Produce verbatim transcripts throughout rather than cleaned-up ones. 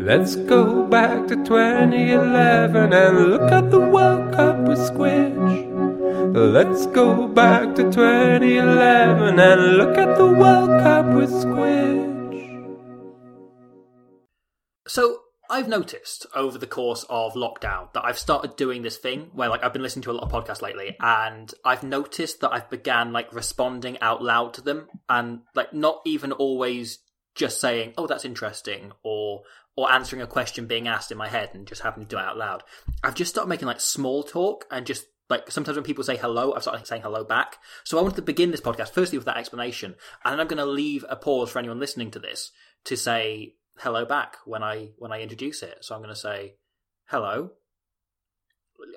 Let's go back to twenty eleven and look at the World Cup with Squidge. Let's go back to twenty eleven and look at the World Cup with Squidge. So I've noticed over the course of lockdown that I've started doing this thing where, like, I've been listening to a lot of podcasts lately, and I've noticed that I've began, like, responding out loud to them, and, like, not even always just saying, oh, that's interesting, or or answering a question being asked in my head and just having to do it out loud. I've just started making, like, small talk, and just, like, sometimes when people say hello, I've started saying hello back. So I wanted to begin this podcast firstly with that explanation, and then I'm going to leave a pause for anyone listening to this to say hello back when I when I introduce it. So I'm going to say, hello.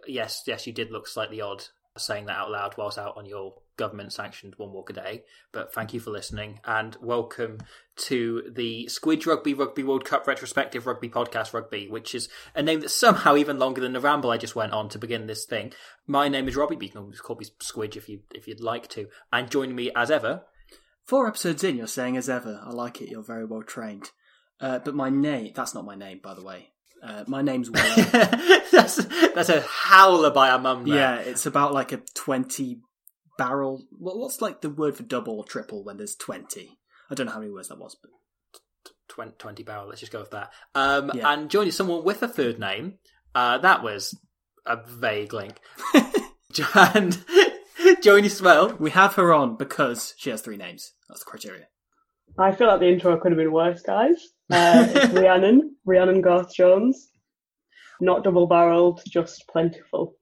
Yes, yes, you did look slightly odd saying that out loud whilst out on your government-sanctioned one walk a day, but thank you for listening, and welcome to the Squidge Rugby Rugby World Cup Retrospective Rugby Podcast Rugby, which is a name that's somehow even longer than the ramble I just went on to begin this thing. My name is Robbie, but you can call me Squidge if, you, if you'd like to, and joining me as ever... Four episodes in, you're saying as ever. I like it, you're very well trained. Uh, but my name, that's not my name, by the way. Uh, my name's Will. that's, that's a howler by our mum there. Yeah, it's about like a twenty barrel. What, what's like the word for double or triple when there's twenty? I don't know how many words that was, but. twenty barrel, let's just go with that. Um, yeah. And joining someone with a third name, uh, that was a vague link. And Joni Swell. We have her on because she has three names. That's the criteria. I feel like the intro could have been worse, guys. Uh, it's Rhiannon, Rhiannon Garth-Jones. Not double-barreled, just plentiful.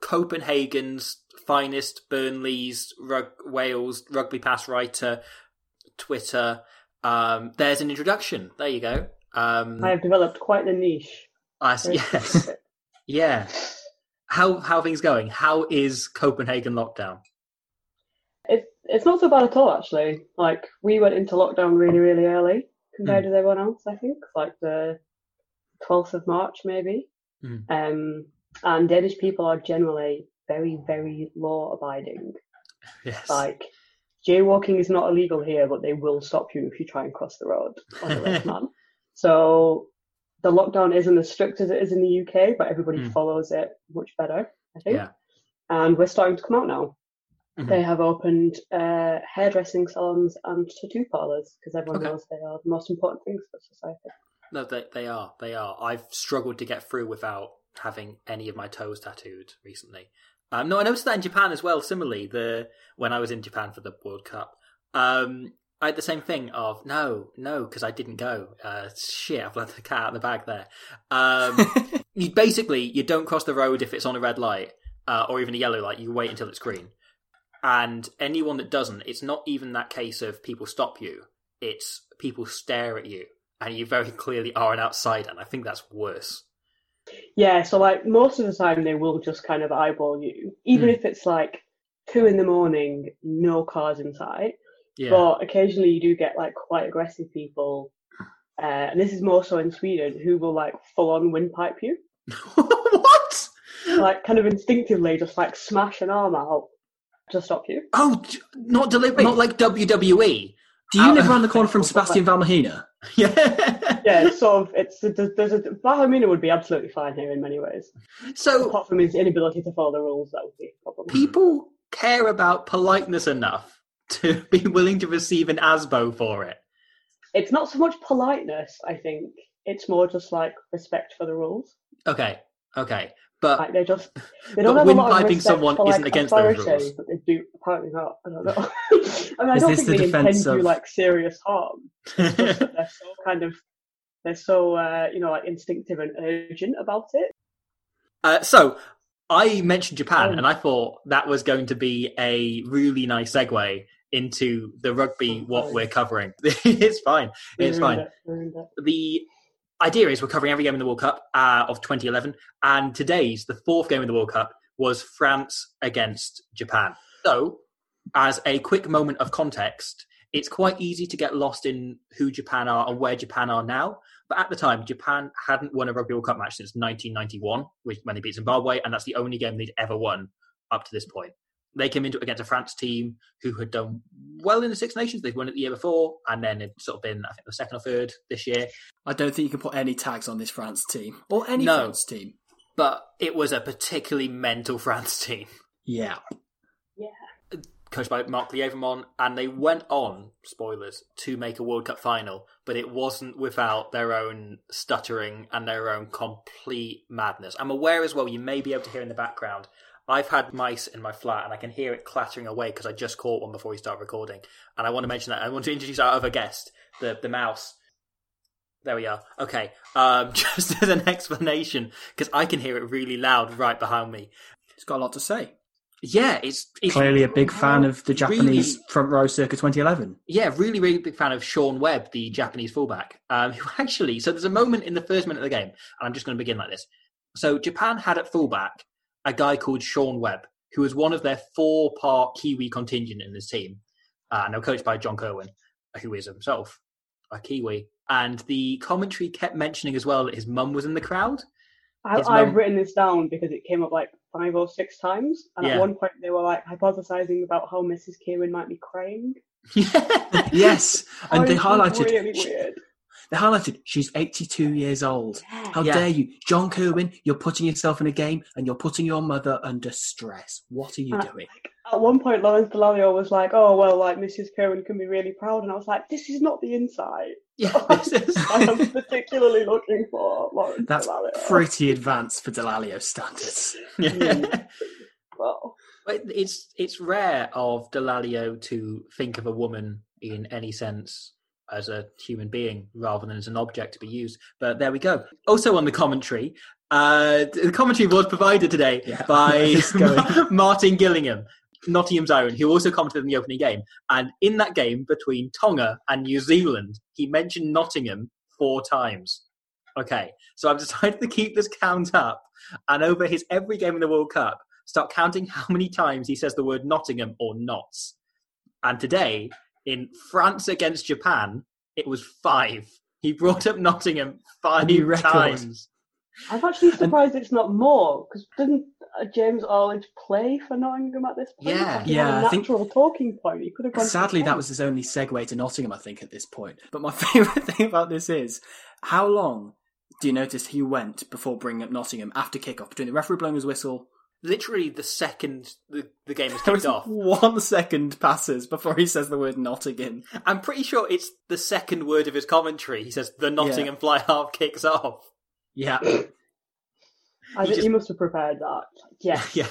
Copenhagen's finest, Burnley's, rug- Wales, Rugby Pass writer, Twitter. Um, there's an introduction. There you go. Um, I have developed quite the niche. I, yes. Yeah. How, how are things going? How is Copenhagen lockdown? It's not so bad at all, actually. Like, we went into lockdown really, really early compared mm. with everyone else, I think. Like, the twelfth of March, maybe. Mm. Um, and Danish people are generally very, very law-abiding. Yes. Like, jaywalking is not illegal here, but they will stop you if you try and cross the road on the left, man. So the lockdown isn't as strict as it is in the U K, but everybody mm. follows it much better, I think. Yeah. And we're starting to come out now. Mm-hmm. They have opened uh, hairdressing salons and tattoo parlours because everyone okay. knows they are the most important things for society. No, they they are. They are. I've struggled to get through without having any of my toes tattooed recently. Um, no, I noticed that in Japan as well, similarly, the when I was in Japan for the World Cup. Um, I had the same thing of, no, no, because I didn't go. Uh, shit, I've let the cat out of the bag there. Um, you basically, you don't cross the road if it's on a red light uh, or even a yellow light. You wait until it's green. And anyone that doesn't, it's not even that case of people stop you. It's people stare at you, and you very clearly are an outsider, and I think that's worse. Yeah, so, like, most of the time they will just kind of eyeball you, even mm. if it's, like, two in the morning, no cars in sight. Yeah. But occasionally you do get, like, quite aggressive people, uh, and this is more so in Sweden, who will, like, full-on windpipe you. What? Like, kind of instinctively just, like, smash an arm out. To stop you. Oh, not deliberate, not like W W E. Do you um, live around the corner from Sebastian Valmahina? Yeah, yeah. It's sort of. It's there's a Valmahina would be absolutely fine here in many ways. So apart from his inability to follow the rules, that would be a problem. People care about politeness enough to be willing to receive an ASBO for it. It's not so much politeness, I think. It's more just like respect for the rules. Okay, okay. But like they just they don't have a lot of respect someone for, like, isn't against authority, those rules. But they do apparently not. I don't know. I mean, I don't think the they intend to of... do like serious harm. It's just that they're so kind of they're so uh, you know, like instinctive and urgent about it. Uh, so I mentioned Japan, um, and I thought that was going to be a really nice segue into the rugby. What we're covering, it's fine. It's fine. It, the idea is we're covering every game in the World Cup uh, of twenty eleven, and today's, the fourth game in the World Cup, was France against Japan. So, as a quick moment of context, it's quite easy to get lost in who Japan are and where Japan are now. But at the time, Japan hadn't won a Rugby World Cup match since nineteen ninety-one, which when they beat Zimbabwe, and that's the only game they'd ever won up to this point. They came into it against a France team who had done well in the Six Nations. They'd won it the year before, and then it'd sort of been, I think, the second or third this year. I don't think you can put any tags on this France team, or any no, France team. But it was a particularly mental France team. Yeah. Yeah. Coached by Marc Lièvemont, and they went on, spoilers, to make a World Cup final, but it wasn't without their own stuttering and their own complete madness. I'm aware as well, you may be able to hear in the background, I've had mice in my flat and I can hear it clattering away because I just caught one before we start recording. And I want to mention that. I want to introduce our other guest, the, the mouse. There we are. Okay. Um, just as an explanation, because I can hear it really loud right behind me. It's got a lot to say. Yeah, it's, it's clearly a big fan of the Japanese really, front row circa twenty eleven. Yeah, really, really big fan of Shaun Webb, the Japanese fullback, um, who actually, so there's a moment in the first minute of the game, and I'm just going to begin like this. So Japan had at fullback a guy called Shaun Webb, who was one of their four-part Kiwi contingent in this team. Uh, now coached by John Kirwan, who is himself a Kiwi. And the commentary kept mentioning as well that his mum was in the crowd. I, mum... I've written this down because it came up like five or six times. And yeah. At one point they were like hypothesising about how Missus Kirwan might be crying. Yes. And they highlighted... Really weird. They highlighted, she's eighty-two years old. Yeah. How yeah. dare you? John Kirwan, you're putting yourself in a game and you're putting your mother under stress. What are you and doing? Like, at one point, Lawrence Dallaglio was like, oh, well, like, Missus Kirwan can be really proud. And I was like, this is not the insight. Yeah, this is... I am particularly looking for Lawrence That's Dallaglio. That's pretty advanced for Dallaglio standards. Yeah. Well, it's, it's rare of Dallaglio to think of a woman in any sense as a human being rather than as an object to be used. But there we go. Also on the commentary, uh, the commentary was provided today yeah, by Martin Gillingham, Nottingham's own, who also commented in the opening game. And in that game between Tonga and New Zealand, he mentioned Nottingham four times. Okay, so I've decided to keep this count up and over his every game in the World Cup, start counting how many times he says the word Nottingham or knots. And today... in France against Japan, it was five. He brought up Nottingham five times. I'm actually surprised and, it's not more, because didn't James Arlidge play for Nottingham at this point? Yeah, yeah. A natural I think, talking point. He could have gone sadly, that was his only segue to Nottingham, I think, at this point. But my favourite thing about this is, how long do you notice he went before bringing up Nottingham after kickoff, between the referee blowing his whistle... Literally the second the, the game is kicked off. One second passes before he says the word Nottingham. I'm pretty sure it's the second word of his commentary. He says, the Nottingham yeah. fly half kicks off. Yeah. I he think just... you must have prepared that. Yeah. yeah.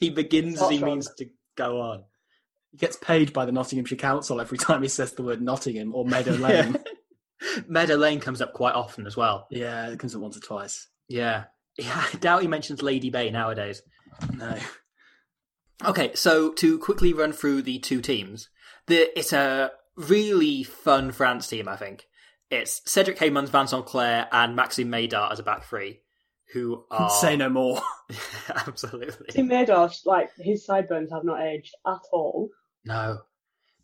He begins as he wrong. means to go on. He gets paid by the Nottinghamshire Council every time he says the word Nottingham or Meadow Lane. Yeah. Meadow Lane comes up quite often as well. Yeah, it comes up once or twice. Yeah. Yeah, I doubt he mentions Lady Bay nowadays. No. Okay, so to quickly run through the two teams, the, it's a really fun France team, I think. It's Cédric Heymans, Vincent Clerc, and Maxime Médard as a back three, who are... Say no more. Absolutely. Tim Médard, like, his sideburns have not aged at all. No.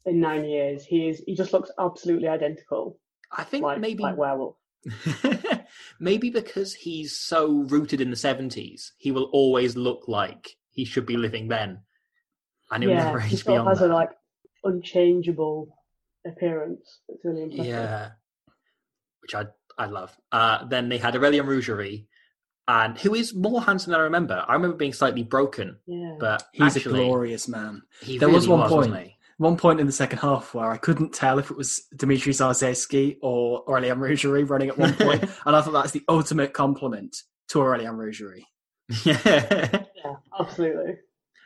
In nine years. He is. He just looks absolutely identical. I think like, maybe... Like werewolf. Maybe because he's so rooted in the seventies, he will always look like he should be living then, and he'll yeah, never age beyond that. He has a like unchangeable appearance. It's really impressive. Yeah, which I I love. Uh, then they had Aurélien Rougerie, and who is more handsome than I remember. I remember being slightly broken, yeah. but he's actually, a glorious man. He there really was one was, point. Wasn't he? One point in the second half where I couldn't tell if it was Dimitri Yashvili or Aurélien Rougerie running at one point, and I thought that's the ultimate compliment to Aurélien Rougerie. Yeah, absolutely.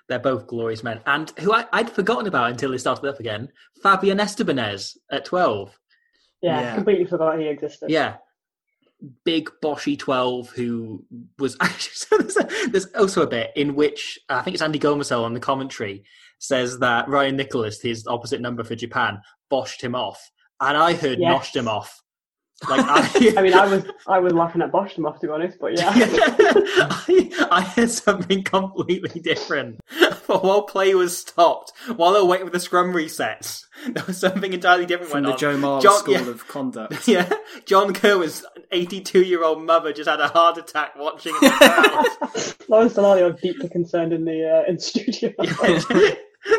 They're both glorious men. And who I, I'd forgotten about until they started up again, Fabian Estebanez at twelve. Yeah, yeah, completely forgot he existed. Yeah. Big boshy twelve who was... actually there's also a bit in which, I think it's Andy Gomesell on the commentary, says that Ryan Nicholas, his opposite number for Japan, boshed him off. And I heard yes. noshed him off. Like I, I mean, I was I was laughing at Bosch them off, to be honest, but yeah. I, I heard something completely different. But while play was stopped, while I waited for the scrum resets, there was something entirely different from went the on. Joe Marl John, School yeah, of Conduct. Yeah, John Kirwan's eighty-two-year-old mother just had a heart attack watching it. Lawrence Dallaglio was deeply concerned in the uh, in the studio.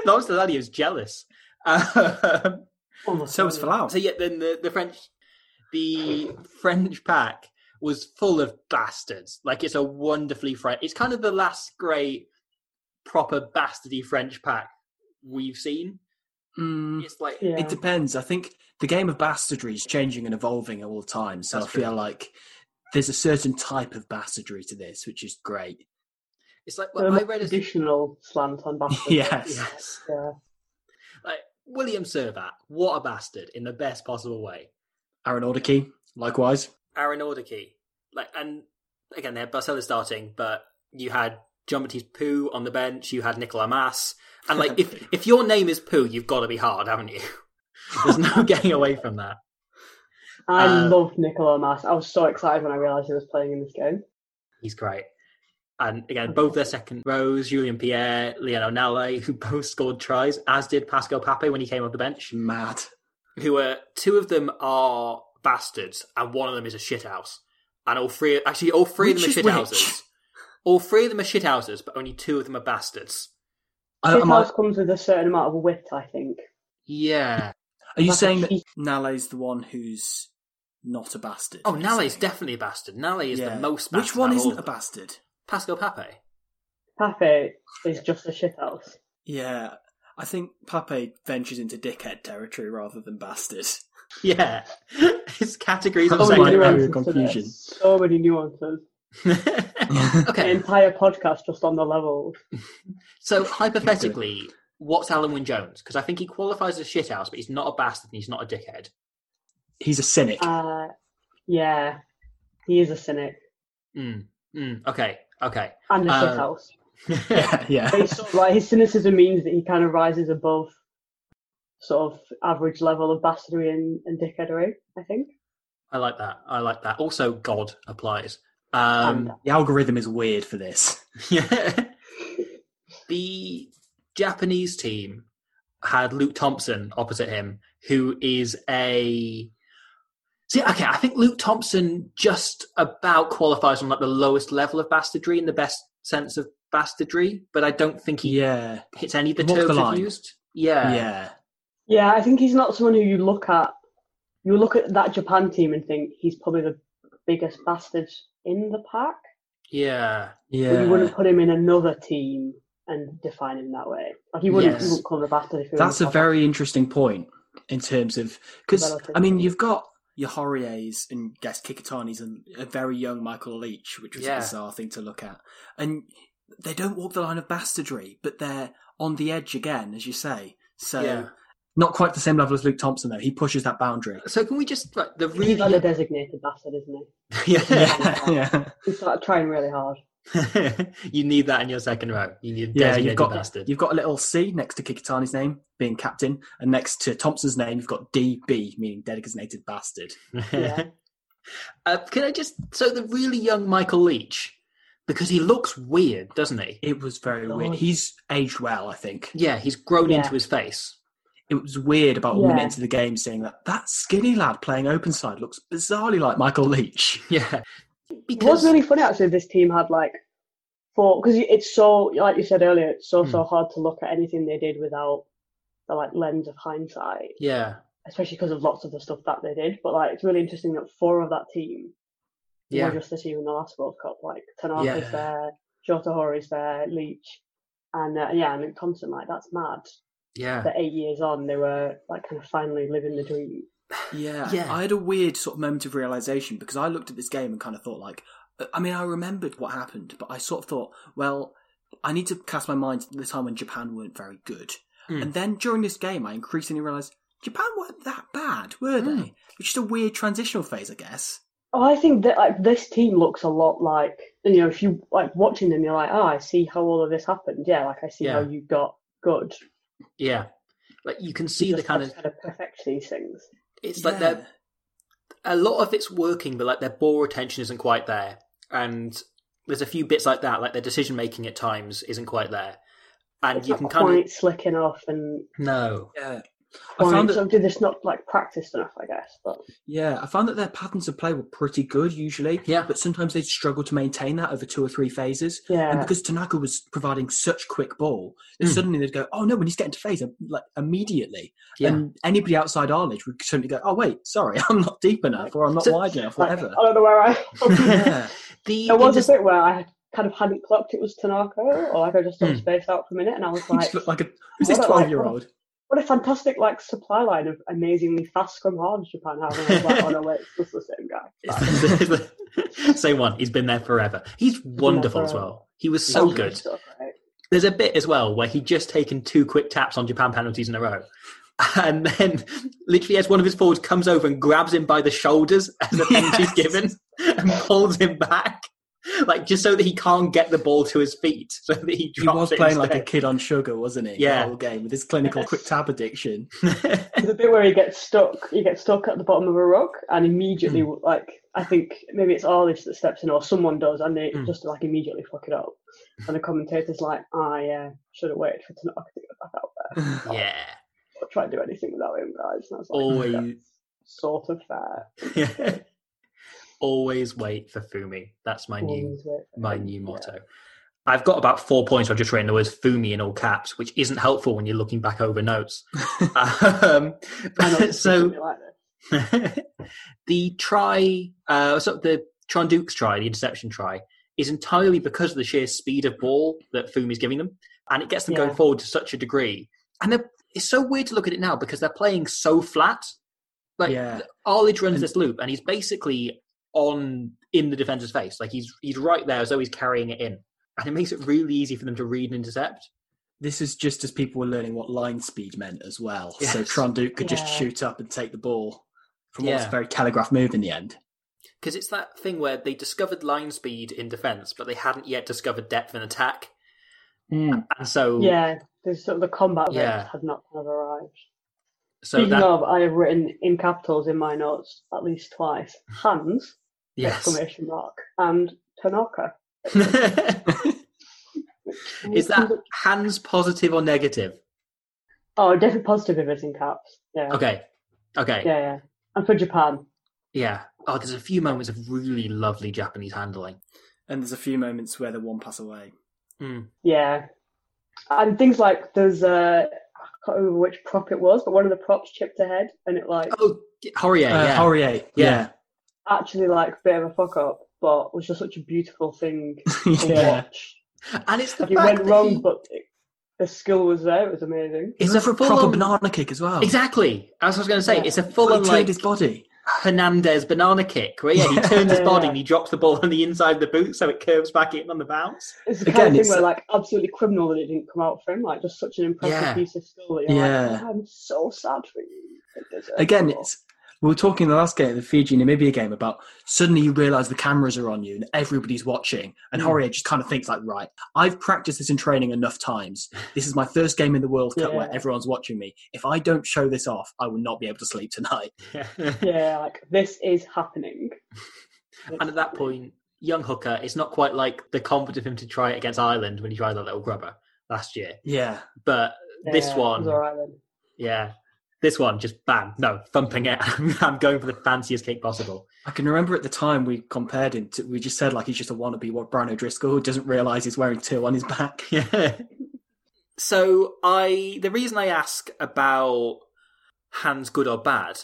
Lawrence Dallaglio is jealous. Um, oh, so was Falau. So yeah, then the, the French... The French pack was full of bastards. Like, it's a wonderfully French... It's kind of the last great, proper, bastardy French pack we've seen. Mm, it's like... Yeah. It depends. I think the game of bastardry is changing and evolving all the time, so That's I feel true. like there's a certain type of bastardry to this, which is great. It's like... Well, um, I read a... Traditional slant on bastardry. Yes. yes. Yeah. Like, William Servat, what a bastard, in the best possible way. Harinordoquy, likewise. Harinordoquy. Like, and again, they're Barcelona starting, but you had Jean-Baptiste Pou on the bench, you had Nicolas Mas. And like, if, if your name is Pou, you've got to be hard, haven't you? There's no getting away from that. I um, loved Nicolas Mas. I was so excited when I realised he was playing in this game. He's great. And again, both their second rows, Julien Pierre, Lionel Nallet, who both scored tries, as did Pascal Pape when he came off the bench. Mad. Who are two of them are bastards, and one of them is a shithouse. And all three, actually, all three which of them are shithouses. All three of them are shithouses, but only two of them are bastards. Shithouse comes with a certain amount of wit, I think. Yeah. Are you That's saying that Nallet's the one who's not a bastard? Oh, Nallet's definitely a bastard. Nallet is yeah. the most bastard. Which one isn't a bastard? Pascal Pape. Pape is just a shithouse. Yeah. I think Pape ventures into dickhead territory rather than bastard. Yeah. His categories of secondary confusion. So many nuances. Okay. The entire podcast just on the level. So, hypothetically, what's Alan Wynne-Jones? Because I think he qualifies as a shithouse, but he's not a bastard and he's not a dickhead. He's a cynic. Uh, yeah. He is a cynic. Mm. Mm. Okay. Okay. And a uh, shithouse. yeah, yeah. But sort of like, his cynicism means that he kind of rises above sort of average level of bastardry and, and dickheadery, I think. I like that. I like that. Also, God applies. Um, the algorithm is weird for this. Yeah. The Japanese team had Luke Thompson opposite him, who is a... See, okay, I think Luke Thompson just about qualifies on like the lowest level of bastardry in the best sense of bastardry, but I don't think he yeah. hits any of the terms we've used. Yeah. Yeah. Yeah, I think he's not someone who you look at, you look at that Japan team and think he's probably the biggest bastard in the pack. Yeah. Yeah. But you wouldn't put him in another team and define him that way. Like, he wouldn't, yes. he wouldn't call him a bastard if he was. That's a very interesting point in terms of, because, I mean, you've got your Horiers and guess Kikitanis and a very young Michael Leitch, which was yeah. a bizarre thing to look at. And they don't walk the line of bastardry, but they're on the edge again, as you say. So yeah. not quite the same level as Luke Thompson, though. He pushes that boundary. So can we just... Like, the really... He's like a designated bastard, isn't he? yeah. yeah. yeah. He's like, trying really hard. You need that in your second row. You need a designated yeah, you've got, bastard. You've got a little C next to Kikitani's name, being captain, and next to Thompson's name, you've got D B, meaning designated bastard. Yeah. uh, can I just... So the really young Michael Leitch... Because he looks weird, doesn't he? It was very oh. weird. He's aged well, I think. Yeah, he's grown yeah. into his face. It was weird about yeah. a minute into the game seeing that that skinny lad playing open side looks bizarrely like Michael Leitch. Yeah. Because... It was really funny, actually, this team had, like, four... Because it's so, like you said earlier, it's so, mm. so hard to look at anything they did without the, like, lens of hindsight. Yeah. Especially because of lots of the stuff that they did. But, like, it's really interesting that four of that team... Yeah, just this year in the last World Cup, like Tanaka's yeah. there, Jota Hori's there, Leitch, and uh, yeah, and Luke Thompson. Like, that's mad. Yeah, that eight years on, they were like kind of finally living the dream. Yeah, yeah. I had a weird sort of moment of realization because I looked at this game and kind of thought like, I mean, I remembered what happened, but I sort of thought, well, I need to cast my mind to the time when Japan weren't very good. Mm. And then during this game, I increasingly realised Japan weren't that bad, were they? Mm. Which is a weird transitional phase, I guess. Oh, I think that like this team looks a lot like, you know, if you like watching them, you're like, oh, I see how all of this happened. Yeah, like I see yeah. how you got good. Yeah, like you can see you the kind of, kind of perfect these things. It's yeah. like they're a lot of it's working, but like their ball retention isn't quite there, and there's a few bits like that, like their decision making at times isn't quite there, and it's you not can kind of slick enough and no. Yeah. I found that, did this not like practiced enough, I guess. But yeah, I found that their patterns of play were pretty good usually. Yeah, but sometimes they struggle to maintain that over two or three phases. Yeah, and because Tanaka was providing such quick ball, mm. suddenly they'd go, "Oh no!" When he's getting to phase, like immediately, yeah. and anybody outside Arlidge would suddenly go, "Oh wait, sorry, I'm not deep enough, or I'm not so, wide enough, whatever." Like, I don't know where I. yeah. the, there was just... a bit where I kind of hadn't clocked it was Tanaka, or like I just sort of spaced out for a minute, and I was like, "Who's like this twelve-year-old?" What a fantastic like supply line of amazingly fast scrum halves Japan have. And I was like, oh no, wait, it's just the same guy. It's same one. He's been there forever. He's wonderful forever. as well. He was so That's good. Stuff, right? There's a bit as well where he'd just taken two quick taps on Japan penalties in a row. And then literally as one of his forwards comes over and grabs him by the shoulders as the penalty's yes. given and pulls him back. Like, just so that he can't get the ball to his feet, so that he drops it. He was it playing instead. Like a kid on sugar, wasn't he? Yeah. The whole game with his clinical yes. quick tap addiction. The bit where he gets stuck, he gets stuck at the bottom of a rug, and immediately, mm. like, I think maybe it's Arlidge that steps in, or someone does, and they mm. just, like, immediately fuck it up. And the commentator's like, I uh, should have waited for Tanaka to get back out there. yeah. I'll try and do anything without him, guys. And I was like, always. That's sort of fair. Yeah. Always wait for Fumi. That's my Always new my new motto. Yeah. I've got about four points. I've just written the words Fumi in all caps, which isn't helpful when you're looking back over notes. um, so like the try, uh, so the Trinh-Duc's try, the interception try, is entirely because of the sheer speed of ball that Fumi's giving them, and it gets them yeah. going forward to such a degree. And it's so weird to look at it now because they're playing so flat. Like yeah. Arlidge runs and, this loop, and he's basically on in the defender's face, like he's he's right there as though he's carrying it in, and it makes it really easy for them to read and intercept. This is just as people were learning what line speed meant as well. Yes. So Trinh-Duc could yeah. just shoot up and take the ball from yeah. what was a very telegraphed move in the end. Because it's that thing where they discovered line speed in defence, but they hadn't yet discovered depth in attack, mm. and so yeah, there's sort of the combat yeah. that had not arrived. So Speaking that... of, I have written in capitals in my notes at least twice. Hands, yes. exclamation mark, and Tanaka. Is that hands positive or negative? Oh, definitely positive if it's in caps. Yeah. Okay. Okay. Yeah, yeah. And for Japan. Yeah. Oh, there's a few moments of really lovely Japanese handling. And there's a few moments where they're one pass away. Mm. Yeah. And things like there's a... Uh, I can't remember which prop it was, but one of the props chipped ahead and it like oh Horier, uh, yeah. Horier, yeah. yeah, actually like a bit of a fuck up, but was just such a beautiful thing to yeah. watch. And it's the like, fact it went that wrong, he... but it, the skill was there. It was amazing. It's, it's a, a proper on... banana kick as well. Exactly, as I was going to say, yeah. it's a full on like his body Hernandez banana kick, where yeah, he turns yeah, his body yeah. and he drops the ball on the inside of the boot, so it curves back in on the bounce. It's the Again, kind of thing it's... where, like, absolutely criminal that it didn't come out for him. Like, just such an impressive yeah. piece of skill that you're yeah. like, oh, I'm so sad for you. It Again, it's, we were talking in the last game, the Fiji-Namibia game, about suddenly you realise the cameras are on you and everybody's watching, and mm. Horier just kind of thinks, like, right, I've practised this in training enough times. This is my first game in the World Cup yeah. where everyone's watching me. If I don't show this off, I will not be able to sleep tonight. Yeah, yeah like, this is happening. This and at that point, young Hooker, it's not quite like the confidence of him to try it against Ireland when he tried that little grubber last year. Yeah. But yeah, this one... It was all right, then. Yeah. This one, just bam, no, thumping it. I'm going for the fanciest kick possible. I can remember at the time we compared him to, we just said, like, he's just a wannabe Brian O'Driscoll who doesn't realise he's wearing two on his back. Yeah. So I, the reason I ask about hands good or bad,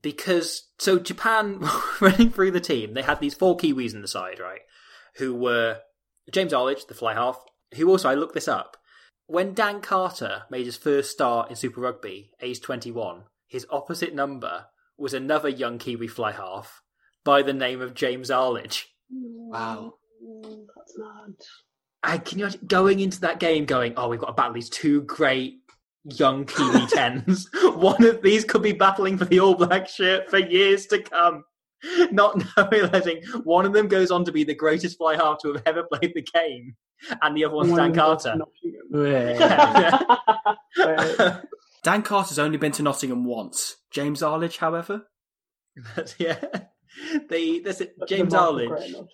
because, so Japan, running through the team, they had these four Kiwis in the side, right, who were James Arlidge, the fly half, who also, I looked this up, when Dan Carter made his first start in Super Rugby, age twenty-one, his opposite number was another young Kiwi fly half by the name of James Arlidge. Wow. That's mad. I can you imagine going into that game going, oh, we've got to battle these two great young Kiwi tens. One of these could be battling for the All Black shirt for years to come. Not knowing, I think one of them goes on to be the greatest fly half to have ever played the game, and the other one's Dan Carter. Yeah, yeah. Dan Carter's only been to Nottingham once. James Arlidge, however, but, yeah, they that's it. That's James Arlidge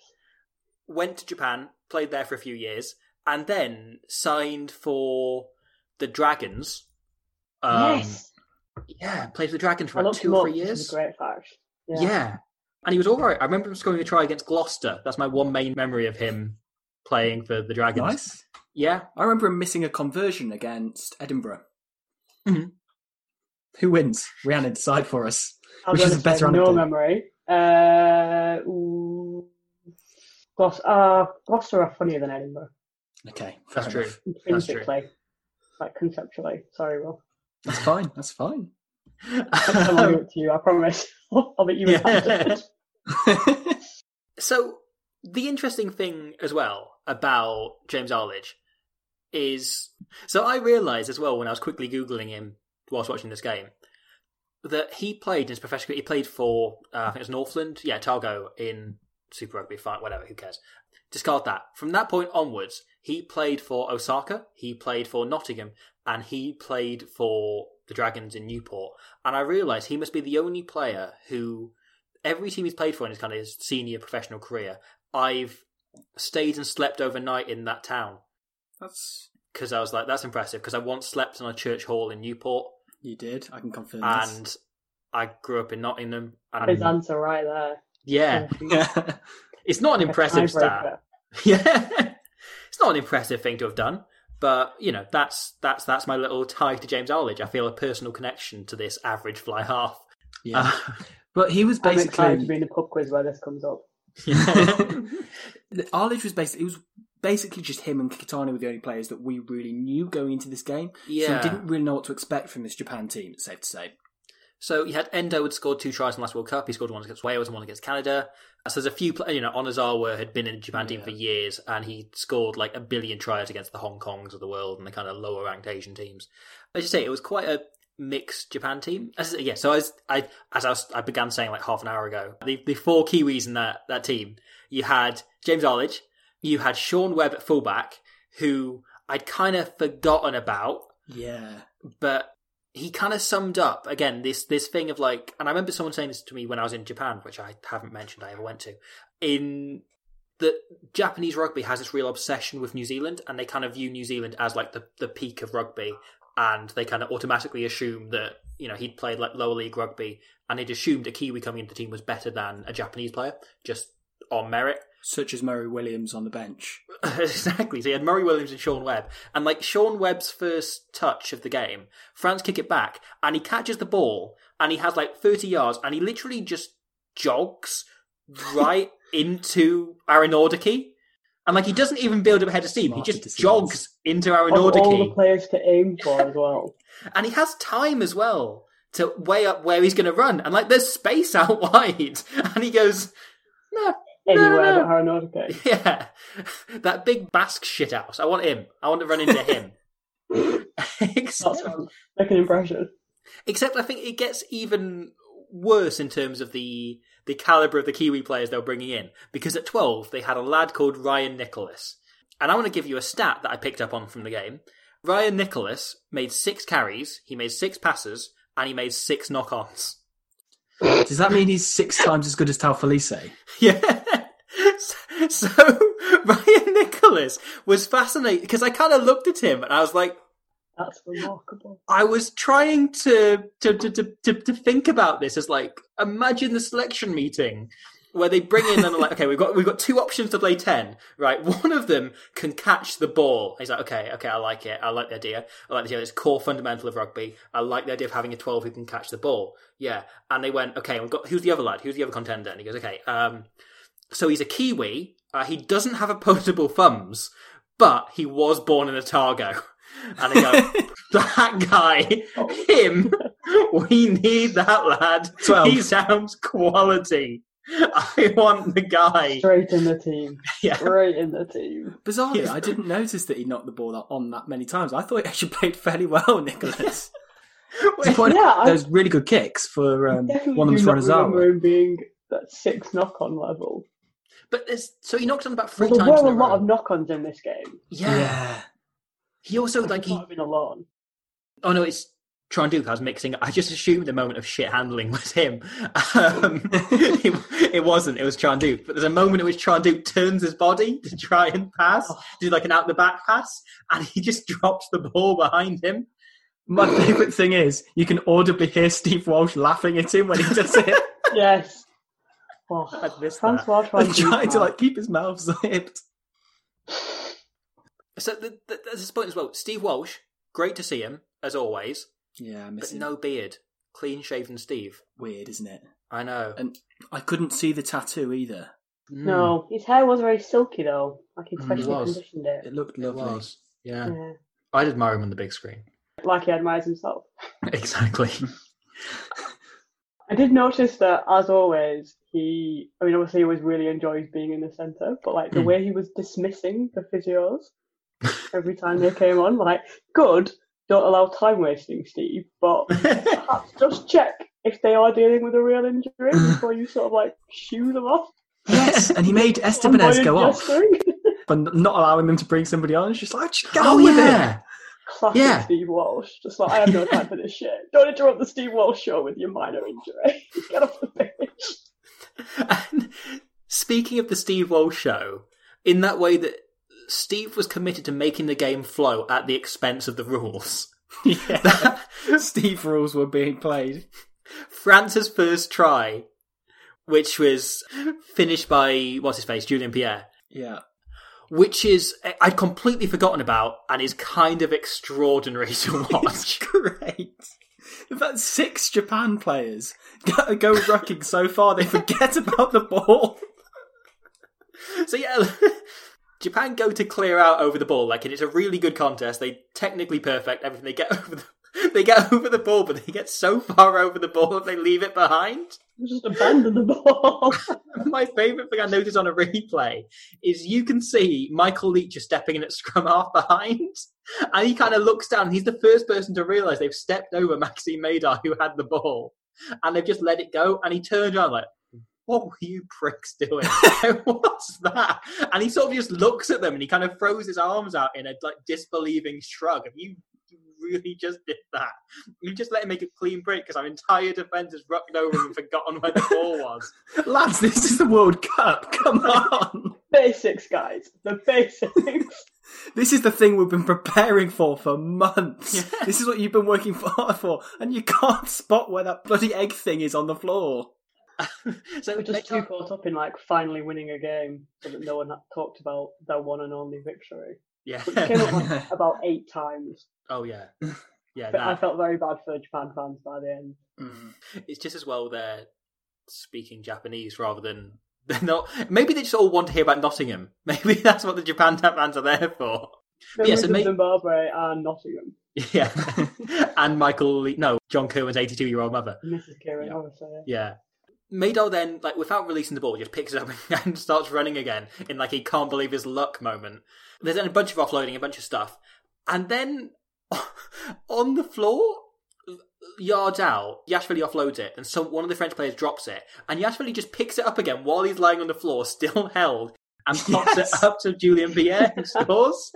went to Japan, played there for a few years, and then signed for the Dragons. Um, yes, yeah, played for the Dragons for like two or three years. Great fact. Yeah. yeah, and he was all right. I remember him scoring a try against Gloucester. That's my one main memory of him playing for the Dragons. Nice. Yeah. I remember him missing a conversion against Edinburgh. Mm-hmm. Who wins? Rhiannon, decide for us. I'll Which is the better No memory. Uh, Gloucester, uh, Gloucester are funnier than Edinburgh. Okay, fair that's enough. True. Intrinsically, that's true. Like conceptually. Sorry, Will. That's fine. That's fine. I'm going to do it to you, I promise. I'll bet you were yeah. So, the interesting thing as well about James Arlidge is... So I realised as well when I was quickly Googling him whilst watching this game that he played in his professional... He played for, uh, I think it was Northland. Yeah, Targo in Super Rugby, fine, whatever, who cares. Discard that. From that point onwards, he played for Osaka, he played for Nottingham, and he played for... the Dragons in Newport, and I realised he must be the only player who every team he's played for in his kind of his senior professional career, I've stayed and slept overnight in that town. That's because I was like, that's impressive, because I once slept on a church hall in Newport. You did? I can confirm this. And I grew up in Nottingham. And... His answer right there. Yeah. yeah. It's not an impressive stat. Yeah. It's not an impressive thing to have done. But, you know, that's that's that's my little tie to James Arlidge. I feel a personal connection to this average fly half. Yeah. Uh, but he was basically... I'm excited to be in a pub quiz where this comes up. Arlidge was basically... It was basically just him and Kitano were the only players that we really knew going into this game. Yeah. So we didn't really know what to expect from this Japan team, it's safe to say. So you had Endo had scored two tries in the last World Cup. He scored one against Wales and one against Canada. So there's a few players, you know, Onizawa had been in the Japan team yeah. for years, and he scored like a billion tries against the Hong Kongs of the world and the kind of lower ranked Asian teams. As you say, it was quite a mixed Japan team. As, yeah, so as I as I, was, I began saying like half an hour ago, the, the four Kiwis in that, that team, you had James Arlidge, you had Shaun Webb at fullback, who I'd kind of forgotten about. Yeah. But... he kind of summed up, again, this this thing of like... And I remember someone saying this to me when I was in Japan, which I haven't mentioned I ever went to, in that Japanese rugby has this real obsession with New Zealand, and they kind of view New Zealand as like the, the peak of rugby, and they kind of automatically assume that, you know, he'd played like lower league rugby, and they'd assumed a Kiwi coming into the team was better than a Japanese player, just on merit. Such as Murray Williams on the bench. Exactly. So you had Murray Williams and Shaun Webb. And like Shaun Webb's first touch of the game, France kick it back and he catches the ball and he has like thirty yards and he literally just jogs right into Harinordoquy. And like he doesn't even build up ahead of steam. He just jogs into Harinordoquy. Of all the players to aim for as well. And he has time as well to weigh up where he's going to run. And like there's space out wide. And he goes, no. Anywhere but Harinordoquy. Yeah. That big Basque shithouse. I want him. I want to run into him. Except, make an impression. Except I think it gets even worse in terms of the the calibre of the Kiwi players they were bringing in. Because at twelve, they had a lad called Ryan Nicholas. And I want to give you a stat that I picked up on from the game. Ryan Nicholas made six carries, he made six passes, and he made six knock-ons. Does that mean he's six times as good as Taufalise? Yeah. So, Ryan Nicholas was fascinated, because I kind of looked at him and I was like... That's remarkable. I was trying to to, to, to, to, to think about this as like, imagine the selection meeting where they bring in and they're like, okay, we've got, we've got two options to play ten, right? One of them can catch the ball. He's like, okay, okay, I like it. I like the idea. I like the idea. It's core fundamental of rugby. I like the idea of having a twelve who can catch the ball. Yeah. And they went, okay, we've got, who's the other lad? Who's the other contender? And he goes, okay, um... so he's a Kiwi, uh, he doesn't have opposable thumbs, but he was born in Otago. And they go, that guy, him, we need that lad. twelve. He sounds quality. I want the guy straight in the team. Yeah. Straight in the team. Bizarrely, I didn't notice that he knocked the ball on that many times. I thought he actually played fairly well, Nicholas. Wait, quite yeah, a, those really good kicks for um, one of them for Onizawa. Him being that six knock-on level. But there's so he knocked on about three well, times. There were a lot row. of knock-ons in this game. Yeah. yeah. He also I like he. Might have been a lot. Oh no, it's. Trinh-Duc, I was mixing. I just assumed the moment of shit handling was him. Um, it, it wasn't. It was Trinh-Duc. But there's a moment in which Trinh-Duc turns his body to try and pass, oh. do like an out-the-back pass, and he just drops the ball behind him. My favourite thing is you can audibly hear Steve Walsh laughing at him when he does it. Yes. Oh, I'd miss that. Trinh-Duc trying to like keep his mouth zipped. So the, the, there's this point as well. Steve Walsh, great to see him, as always. Yeah, I miss But him. No beard. Clean-shaven Steve. Weird, isn't it? I know. And I couldn't see the tattoo either. No, mm. his hair was very silky, though. Like he'd specially mm, conditioned it. It looked lovely. It was. Yeah. yeah. I'd admire him on the big screen. Like he admires himself. Exactly. I did notice that, as always, he... I mean, obviously, he always really enjoys being in the centre, but, like, the mm. way he was dismissing the physios every time they came on, like, good... Don't allow time wasting, Steve, but perhaps just check if they are dealing with a real injury before you sort of like shoo them off. Yes, and he made Estebanez go off but not allowing them to bring somebody on. It's just like, get on with it. Classic yeah. Steve Walsh. Just like, I have no time for this shit. Don't interrupt the Steve Walsh show with your minor injury. Get off the pitch. And speaking of the Steve Walsh show, in that way that Steve was committed to making the game flow at the expense of the rules. Yeah. Steve rules were being played. France's first try, which was finished by, what's his face, Julien Pierre. Yeah. Which is, I'd completely forgotten about and is kind of extraordinary to watch. It's great. In fact, six Japan players go, go rucking so far they forget about the ball. So yeah... Japan go to clear out over the ball, like, and it's a really good contest. They technically perfect everything. They get over the, they get over the ball, but they get so far over the ball that they leave it behind. They just abandon the ball. My favourite thing I noticed on a replay is you can see Michael Leitch is stepping in at scrum half behind, and he kind of looks down. And he's the first person to realise they've stepped over Maxime Médard, who had the ball, and they've just let it go. And he turned around like, what were you pricks doing? What's that? And he sort of just looks at them and he kind of throws his arms out in a like disbelieving shrug. And you really just did that. You just let him make a clean break because our entire defence has rucked over and forgotten where the ball was. Lads, this is the World Cup. Come on. Basics, guys. The basics. This is the thing we've been preparing for for months. Yeah. This is what you've been working hard for. And you can't spot where that bloody egg thing is on the floor. So we're just too caught up in like finally winning a game so that no one talked about their one and only victory. Yeah, which came up like about eight times. Oh yeah, yeah. But I felt very bad for Japan fans by the end. Mm. It's just as well they're speaking Japanese rather than they're not. Maybe they just all want to hear about Nottingham. Maybe that's what the Japan fans are there for. Yeah, so maybe... Zimbabwe and Nottingham. Yeah, and Michael. Le- no, John Kirwan's eighty-two-year-old mother, Missus Kirwan. Yeah. Obviously, yeah. yeah. Madol then, like, without releasing the ball, just picks it up and starts running again in, like, he can't believe his luck moment. There's then a bunch of offloading, a bunch of stuff. And then, on the floor, yards out, Yashvili offloads it, and some one of the French players drops it. And Yashvili just picks it up again while he's lying on the floor, still held, and pops yes. it up to Julien Pierre and scores.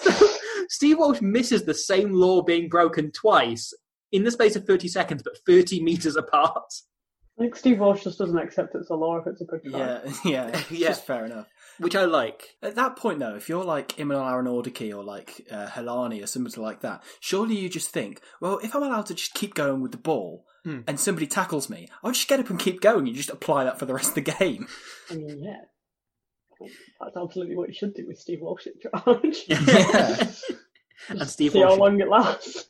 So, Steve Walsh misses the same law being broken twice in the space of thirty seconds, but thirty metres apart. I think Steve Walsh just doesn't accept it's a law if it's a good try. Yeah, yeah, yeah. Just fair enough. Which I like. At that point, though, if you're like Imanol Harinordoquy or like uh, Helani or somebody like that, surely you just think, well, if I'm allowed to just keep going with the ball mm. and somebody tackles me, I'll just get up and keep going and just apply that for the rest of the game. I mean, yeah. That's absolutely what you should do with Steve Walsh at charge. Yeah. And Steve see Walsh how long should... it lasts.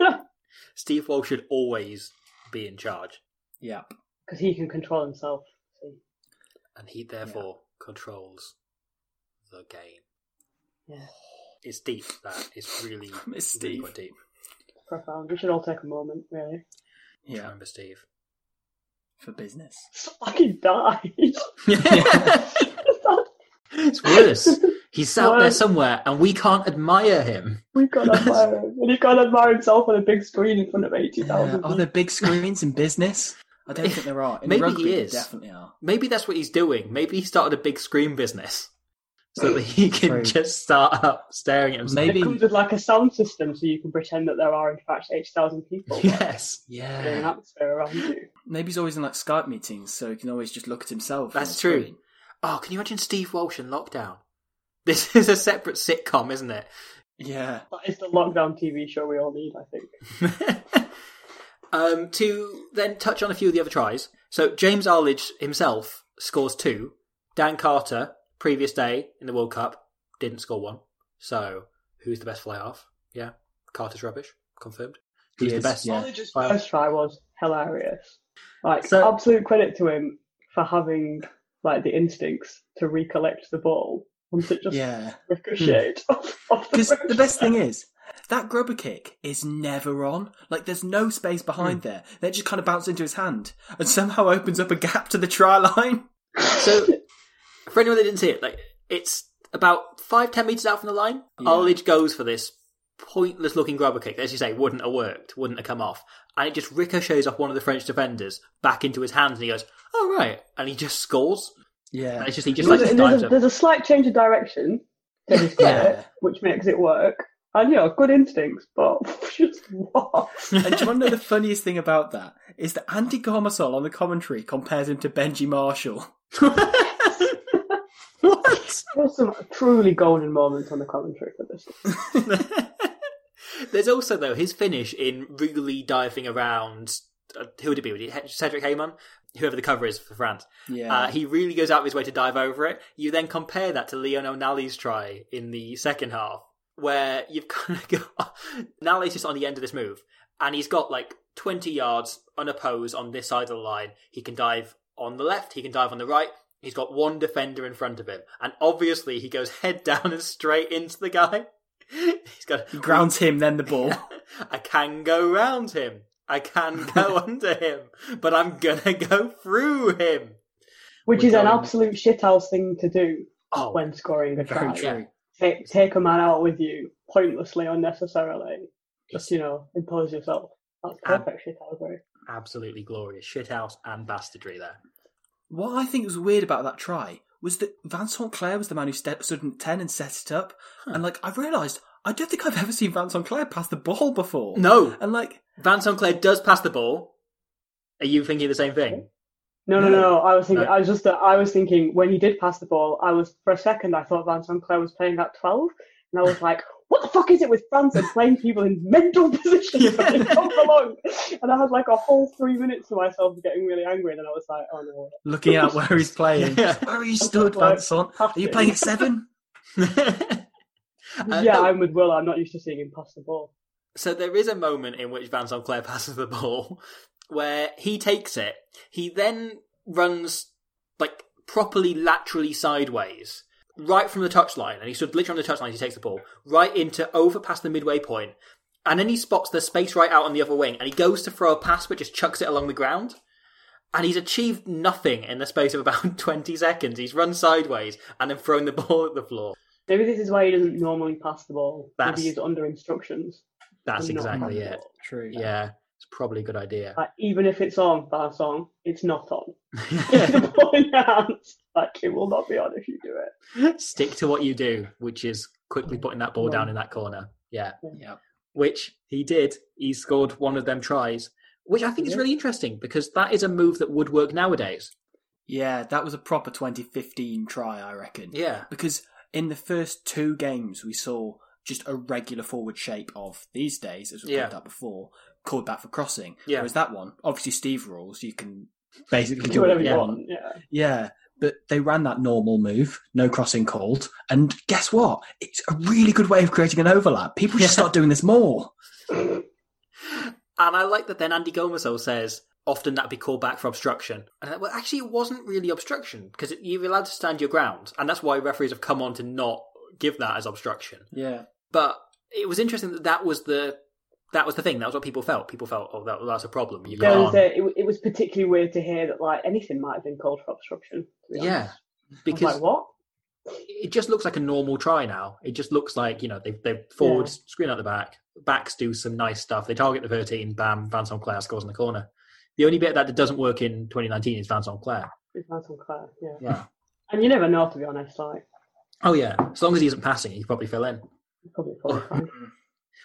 Steve Walsh should always be in charge. Yeah. Because he can control himself. So. And he therefore yeah. controls the game. Yeah. It's deep, that. It's really, it's really quite deep. Profound. We should all take a moment, really. Yeah. Remember Steve. for business. Fucking died. It's worse. He's out there somewhere, and we can't admire him. We can't admire him. And he can't admire himself on a big screen in front of eighty thousand. Yeah, are there big screens in business? I don't think there are. In Maybe rugby, he is. There definitely are. Maybe that's what he's doing. Maybe he started a big screen business so that he can True. just start up staring at himself. Maybe it comes with like a sound system so you can pretend that there are in fact eighty thousand people. Yes. Yeah. In an atmosphere around you. Maybe he's always in like Skype meetings so he can always just look at himself. That's true. Screen. Oh, can you imagine Steve Walsh in lockdown? This is a separate sitcom, isn't it? Yeah. That is the lockdown T V show we all need, I think. um, to then touch on a few of the other tries. So James Arlidge himself scores two. Dan Carter, previous day in the World Cup, didn't score one. So who's the best fly-half? Yeah, Carter's rubbish. Confirmed. Who's the best? Yeah. Arlidge's first try was hilarious. Like, so, absolute credit to him for having... like the instincts to recollect the ball once it just yeah. ricocheted off, off the Because the best thing is, that grubber kick is never on. Like, there's no space behind mm. there. They just kind of bounce into his hand and somehow opens up a gap to the try line. So, for anyone that didn't see it, like it's about five, ten metres out from the line. Yeah. Arlidge goes for this pointless-looking grubber kick that, as you say, wouldn't have worked, wouldn't have come off. And it just ricochets off one of the French defenders back into his hands, and he goes, oh, right. And he just scores. Yeah. And it's just, he just, like, there's, just dives a, there's a slight change of direction to his yeah. set, which makes it work. And, yeah, good instincts, but just what? And do you want to know the funniest thing about that? Is that Andy Gomasol on the commentary compares him to Benji Marshall. What? There's some truly golden moments on the commentary for this. There's also, though, his finish in really diving around, uh, who would it be? Would it be Cédric Heymans? Whoever the cover is for France. Yeah. Uh, he really goes out of his way to dive over it. You then compare that to Lionel Nallet's try in the second half, where you've kind of got... Nallet's just on the end of this move, and he's got, like, twenty yards unopposed on this side of the line. He can dive on the left, he can dive on the right. He's got one defender in front of him, and obviously he goes head down and straight into the guy. He's got, he grounds him, then the ball. I can go round him. I can go under him. But I'm going to go through him. Which We're is going... an absolute shithouse thing to do oh, when scoring a try. True. Take, take a man out with you, pointlessly, unnecessarily. Just, you know, impose yourself. That's perfect Ab- shithousery. Absolutely glorious. Shithouse and bastardry there. What I think was weird about that try was that Vincent Clerc was the man who stood at ten and set it up. Huh. And, like, I realised, I don't think I've ever seen Vincent Clerc pass the ball before. No. And, like... Vincent Clerc does pass the ball. Are you thinking the same thing? No, no, no. no. I was thinking... No. I was just... Uh, I was thinking, when he did pass the ball, I was... For a second, I thought Vincent Clerc was playing at twelve. And I was like, what the fuck is it with France and playing people in mental positions yeah. that they don't belong? And I had like a whole three minutes to myself getting really angry, and then I was like, oh no. Looking at where he's playing. Yeah. Where are you stood, Vincent? Are you playing at seven? uh, yeah, I'm with Will. I'm not used to seeing him pass the ball. So there is a moment in which Vincent Clerc passes the ball where he takes it. He then runs like properly laterally sideways. Right from the touchline, and he stood literally on the touchline as he takes the ball, right into over past the midway point, and then he spots the space right out on the other wing, and he goes to throw a pass, but just chucks it along the ground, and he's achieved nothing in the space of about twenty seconds. He's run sideways, and then thrown the ball at the floor. Maybe this is why he doesn't normally pass the ball. That's, Maybe he's under instructions. That's exactly it. True. Yeah. yeah. It's probably a good idea. Like, even if it's on, bar song, it's not on. It's the ball in your hands. Like, it will not be on if you do it. Stick to what you do, which is quickly putting that ball down in that corner. Yeah. yeah. Which he did. He scored one of them tries, which I think yeah. is really interesting because that is a move that would work nowadays. Yeah, that was a proper twenty fifteen try, I reckon. Yeah. Because in the first two games, we saw just a regular forward shape of these days, as we've talked about before, called back for crossing. Yeah. Whereas that one, obviously Steve rules, you can basically do whatever you want. Yeah. yeah. But they ran that normal move, no crossing called, and guess what? It's a really good way of creating an overlap. People should yeah. start doing this more. And I like that then Andy Gomasol says, often that'd be called back for obstruction. And I, well, actually it wasn't really obstruction, because you were allowed to stand your ground, and that's why referees have come on to not give that as obstruction. Yeah. But it was interesting that that was the that was the thing. That was what people felt. People felt, oh, that, that's a problem. You can't. Was a, it, it was particularly weird to hear that like anything might have been called for obstruction. Be yeah, because I was like, what? It just looks like a normal try now. It just looks like, you know, they they forward yeah. screen out the back. Backs do some nice stuff. They target the thirteen. Bam! Vincent Clerc scores in the corner. The only bit that doesn't work in twenty nineteen is Vincent Clerc. It's Vincent Clerc, yeah. yeah. And you never know, to be honest. Like, oh yeah, as long as he isn't passing, he probably fill in. He'd probably fill in.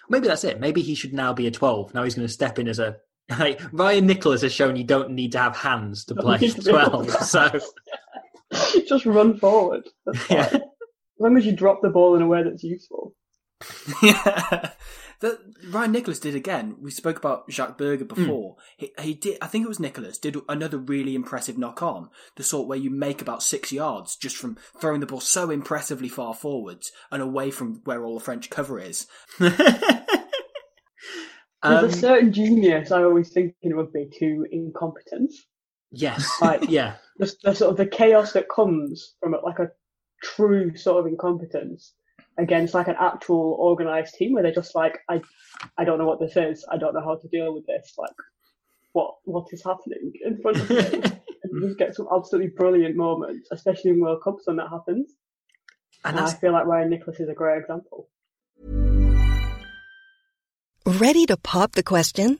Maybe that's it. Maybe he should now be a twelve. Now he's going to step in as a. Like, Ryan Nicholas has shown you don't need to have hands to play twelve. So. Just run forward. Yeah. As long as you drop the ball in a way that's useful. Yeah. That Ryan Nicholas did again. We spoke about Jacques Berger before. Mm. He, he did. I think it was Nicholas did another really impressive knock on, the sort where you make about six yards just from throwing the ball so impressively far forwards and away from where all the French cover is. um, There's a certain genius I always think in rugby to incompetence. Yes. Like, yeah. The, the sort of the chaos that comes from it, like a true sort of incompetence. Against like an actual organised team where they're just like, I, I don't know what this is. I don't know how to deal with this. Like, what what is happening in front of me? And you just get some absolutely brilliant moments, especially in World Cups when that happens. And, and I feel like Ryan Nicholas is a great example. Ready to pop the question?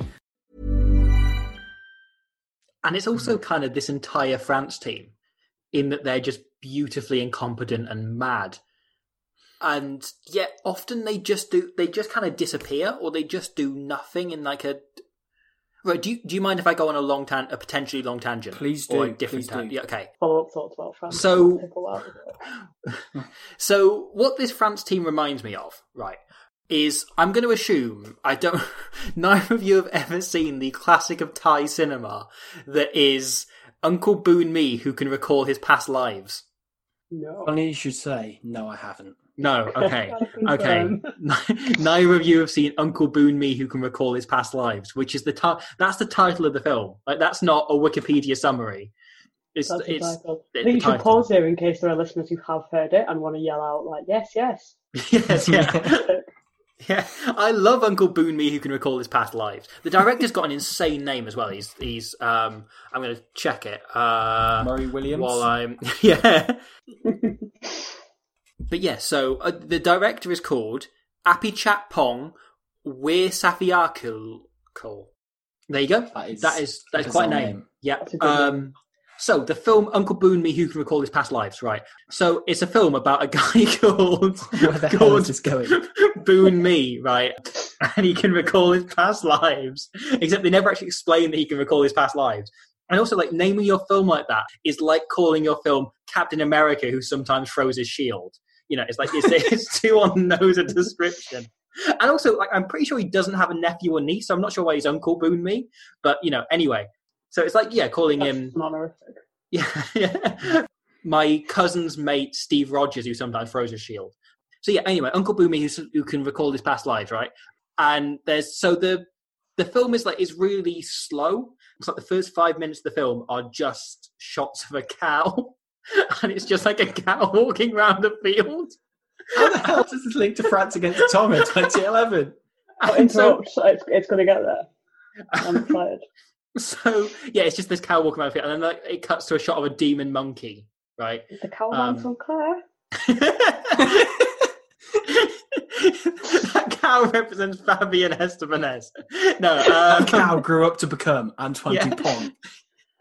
And it's also kind of this entire France team in that they're just beautifully incompetent and mad. And yet often they just do, they just kind of disappear or they just do nothing in like a... Right, do you, do you mind if I go on a long tan- a potentially long tangent? Please do. Or a different tangent? Yeah, okay. Follow-up thoughts about France. So, so what this France team reminds me of, right, is I'm going to assume I don't. Neither of you have ever seen the classic of Thai cinema that is Uncle Boonmee, who can recall his past lives. No, funny you should say. No, I haven't. No, okay, okay. Neither of you have seen Uncle Boonmee, who can recall his past lives, which is the ti- that's the title of the film. Like that's not a Wikipedia summary. It's that's it's. Title. it's I think you should title. pause there in case there are listeners who have heard it and want to yell out like, "Yes, yes, yes, yeah." Yeah, I love Uncle Boonmee, who can recall his past lives. The director's got an insane name as well. He's he's. Um, I'm going to check it. Uh, Murray Williams. While I'm yeah. But yeah, so uh, the director is called Apichatpong Weersafiakul. There you go. That is that is, that is quite a name. name. Yeah. Um, name. So the film Uncle Boonmee, who can recall his past lives, right? So it's a film about a guy called. Where the hell is this going? Boonmee, right? And he can recall his past lives. Except they never actually explain that he can recall his past lives. And also, like, naming your film like that is like calling your film Captain America, who sometimes throws his shield. You know, it's like, it's, it's too on the nose a description. And also, like, I'm pretty sure he doesn't have a nephew or niece, so I'm not sure why he's Uncle Boonmee. But, you know, anyway. So it's like, yeah, calling That's him... honorific. Yeah, yeah. My cousin's mate, Steve Rogers, who sometimes throws his shield. So yeah, anyway, Uncle Boonmee, who, who can recall his past lives, right? And there's so the the film is like is really slow. It's like the first five minutes of the film are just shots of a cow, and it's just like a cow walking around the field. How the hell does this link to France against Tom in twenty eleven? And so, it's it's going to get there. I'm excited. So yeah, it's just this cow walking around the field, and then like, it cuts to a shot of a demon monkey, right? The cow um, man's on Claire. That cow represents Fabian Estebanez. No, um, a cow grew up to become Antoine yeah. Dupont.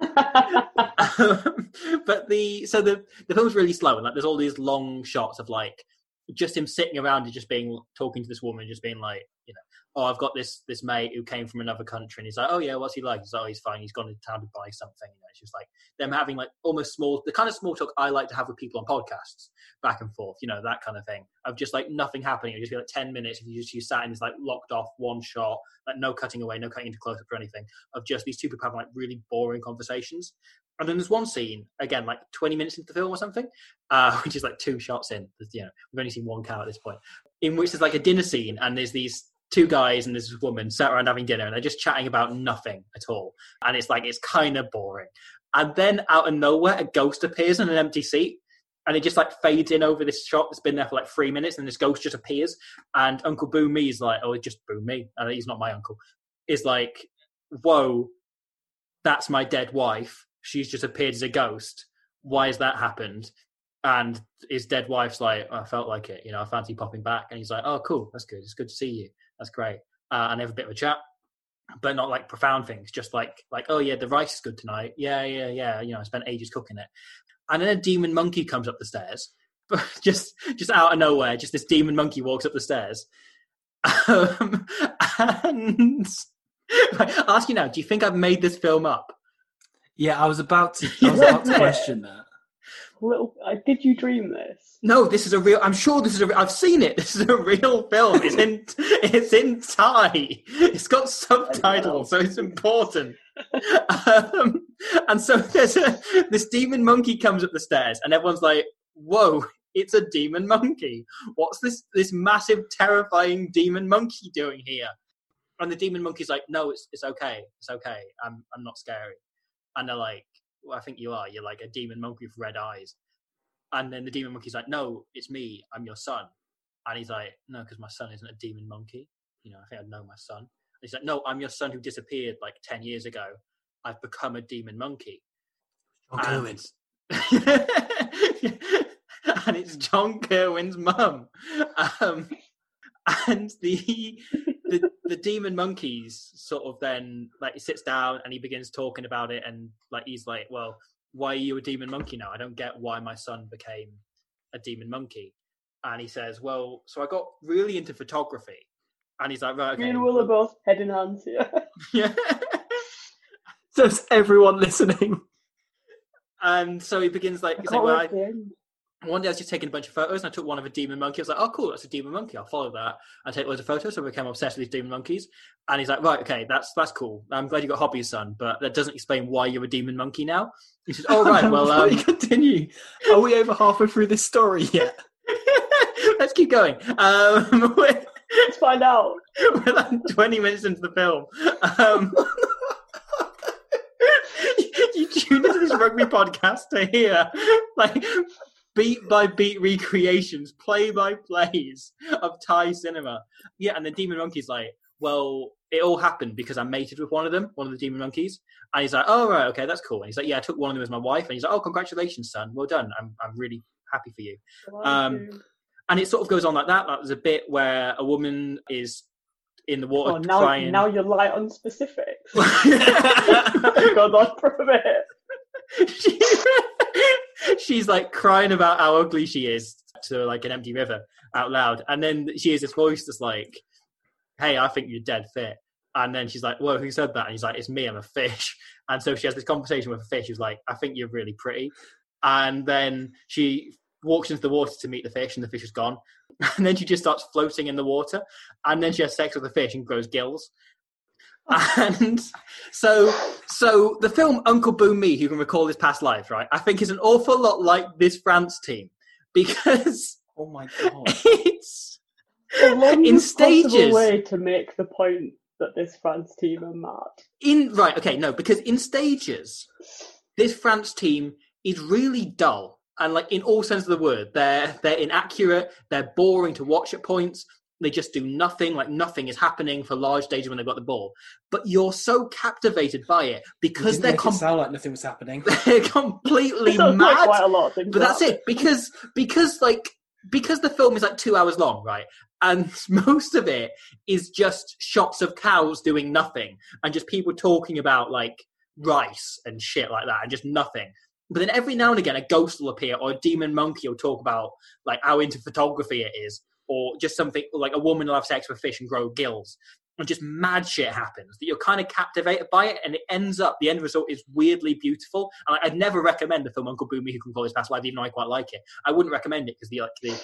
um, but the so the the film's really slow, and like there's all these long shots of like just him sitting around and just being talking to this woman, just being like, you know, oh, I've got this this mate who came from another country, and he's like, oh yeah, what's he like? He's like, oh, he's fine. He's gone to town to buy something. You know, it's just like them having like almost small, the kind of small talk I like to have with people on podcasts, back and forth, you know, that kind of thing. Of just like nothing happening. It'd just be like ten minutes if you just you sat in this like locked off one shot, like no cutting away, no cutting into close up or anything. Of just these two people having like really boring conversations. And then there's one scene, again, like twenty minutes into the film or something, uh, which is like two shots in. You know, we've only seen one cow at this point, in which there's like a dinner scene, and there's these two guys and this woman sat around having dinner, and they're just chatting about nothing at all. And it's like, it's kind of boring. And then out of nowhere, a ghost appears in an empty seat, and it just like fades in over this shot that's been there for like three minutes, and this ghost just appears. And Uncle Boonmee is like, oh, it's just Boonmee. And he's not my uncle. Is like, whoa, that's my dead wife. She's just appeared as a ghost. Why has that happened? And his dead wife's like, oh, I felt like it. You know, I fancy popping back. And he's like, oh, cool. That's good. It's good to see you. That's great. Uh, and they have a bit of a chat, but not like profound things. Just like, like, oh yeah, the rice is good tonight. Yeah, yeah, yeah. You know, I spent ages cooking it. And then a demon monkey comes up the stairs, but just, just out of nowhere, just this demon monkey walks up the stairs. Um, and like, I ask you now, do you think I've made this film up? Yeah, I was about to, I was about to question that. Little, uh, did you dream this? No, this is a real. I'm sure this is a. Re- I've seen it. This is a real film. It's in. It's in Thai. It's got subtitles, so it's important. um, and so there's a, this demon monkey comes up the stairs, and everyone's like, "Whoa, it's a demon monkey! What's this? This massive, terrifying demon monkey doing here?" And the demon monkey's like, "No, it's it's okay. It's okay. I'm I'm not scary." And they're like, well, I think you are. You're like a demon monkey with red eyes. And then the demon monkey's like, no, it's me. I'm your son. And he's like, no, because my son isn't a demon monkey. You know, I think I know my son. And he's like, no, I'm your son who disappeared like ten years ago. I've become a demon monkey. John and... Kirwan. And it's John Kirwan's mum. Um, and the... the the demon monkeys sort of then like he sits down and he begins talking about it, and like he's like, well, why are you a demon monkey now? I don't get why my son became a demon monkey. And he says, well, so I got really into photography. And he's like, right, okay. Me and Will are both head in hands here. Yeah. So it's everyone listening. And so he begins like, he's like, well, I... one day I was just taking a bunch of photos, and I took one of a demon monkey. I was like, oh, cool, that's a demon monkey. I'll follow that. I take loads of photos, so I became obsessed with these demon monkeys. And he's like, right, okay, that's that's cool. I'm glad you got hobbies, son, but that doesn't explain why you're a demon monkey now. He says, oh, right, well... Um... continue. Are we over halfway through this story yet? Let's keep going. Um, Let's find out. We're like twenty minutes into the film. Um... you, you tune into this rugby podcast to hear, like... beat by beat recreations, play by plays of Thai cinema. Yeah, and the demon monkey's like, well, it all happened because I mated with one of them, one of the demon monkeys. And he's like, oh, right, okay, that's cool. And he's like, yeah, I took one of them as my wife. And he's like, oh, congratulations, son. Well done. I'm I'm really happy for you. Um, and it sort of goes on like that. Like, there's a bit where a woman is in the water oh, now, crying. Now you're light on specifics. Go on for a bit. She's like crying about how ugly she is to like an empty river out loud, and then she hears this voice that's like, hey, I think you're dead fit. And then she's like, whoa, who said that? And he's like, it's me, I'm a fish. And so she has this conversation with a fish who's like, I think you're really pretty. And then she walks into the water to meet the fish, and the fish is gone. And then she just starts floating in the water, and then she has sex with the fish and grows gills. And so so the film Uncle Boonmee, who can recall his past life, right, I think is an awful lot like this France team, because oh my god, it's the longest possible way to make the point that this France team are mad. In right, okay, no, because in stages, this France team is really dull, and like in all sense of the word, they're they're inaccurate, they're boring to watch at points. They just do nothing, like nothing is happening for large stages when they've got the ball. But you're so captivated by it because didn't they're com- make it sound like nothing was happening. They're completely mad. Quite a lot of things but that's happen. It because because like because the film is like two hours long, right? And most of it is just shots of cows doing nothing and just people talking about, like, rice and shit like that and just nothing. But then every now and again, a ghost will appear or a demon monkey will talk about, like, how into photography it is, or just something like a woman will have sex with fish and grow gills. And just mad shit happens that you're kind of captivated by it, and it ends up, the end result is weirdly beautiful. And I'd never recommend the film Uncle Boonmee, Who Can Call His Past Life, even though I quite like it. I wouldn't recommend it because the, like, the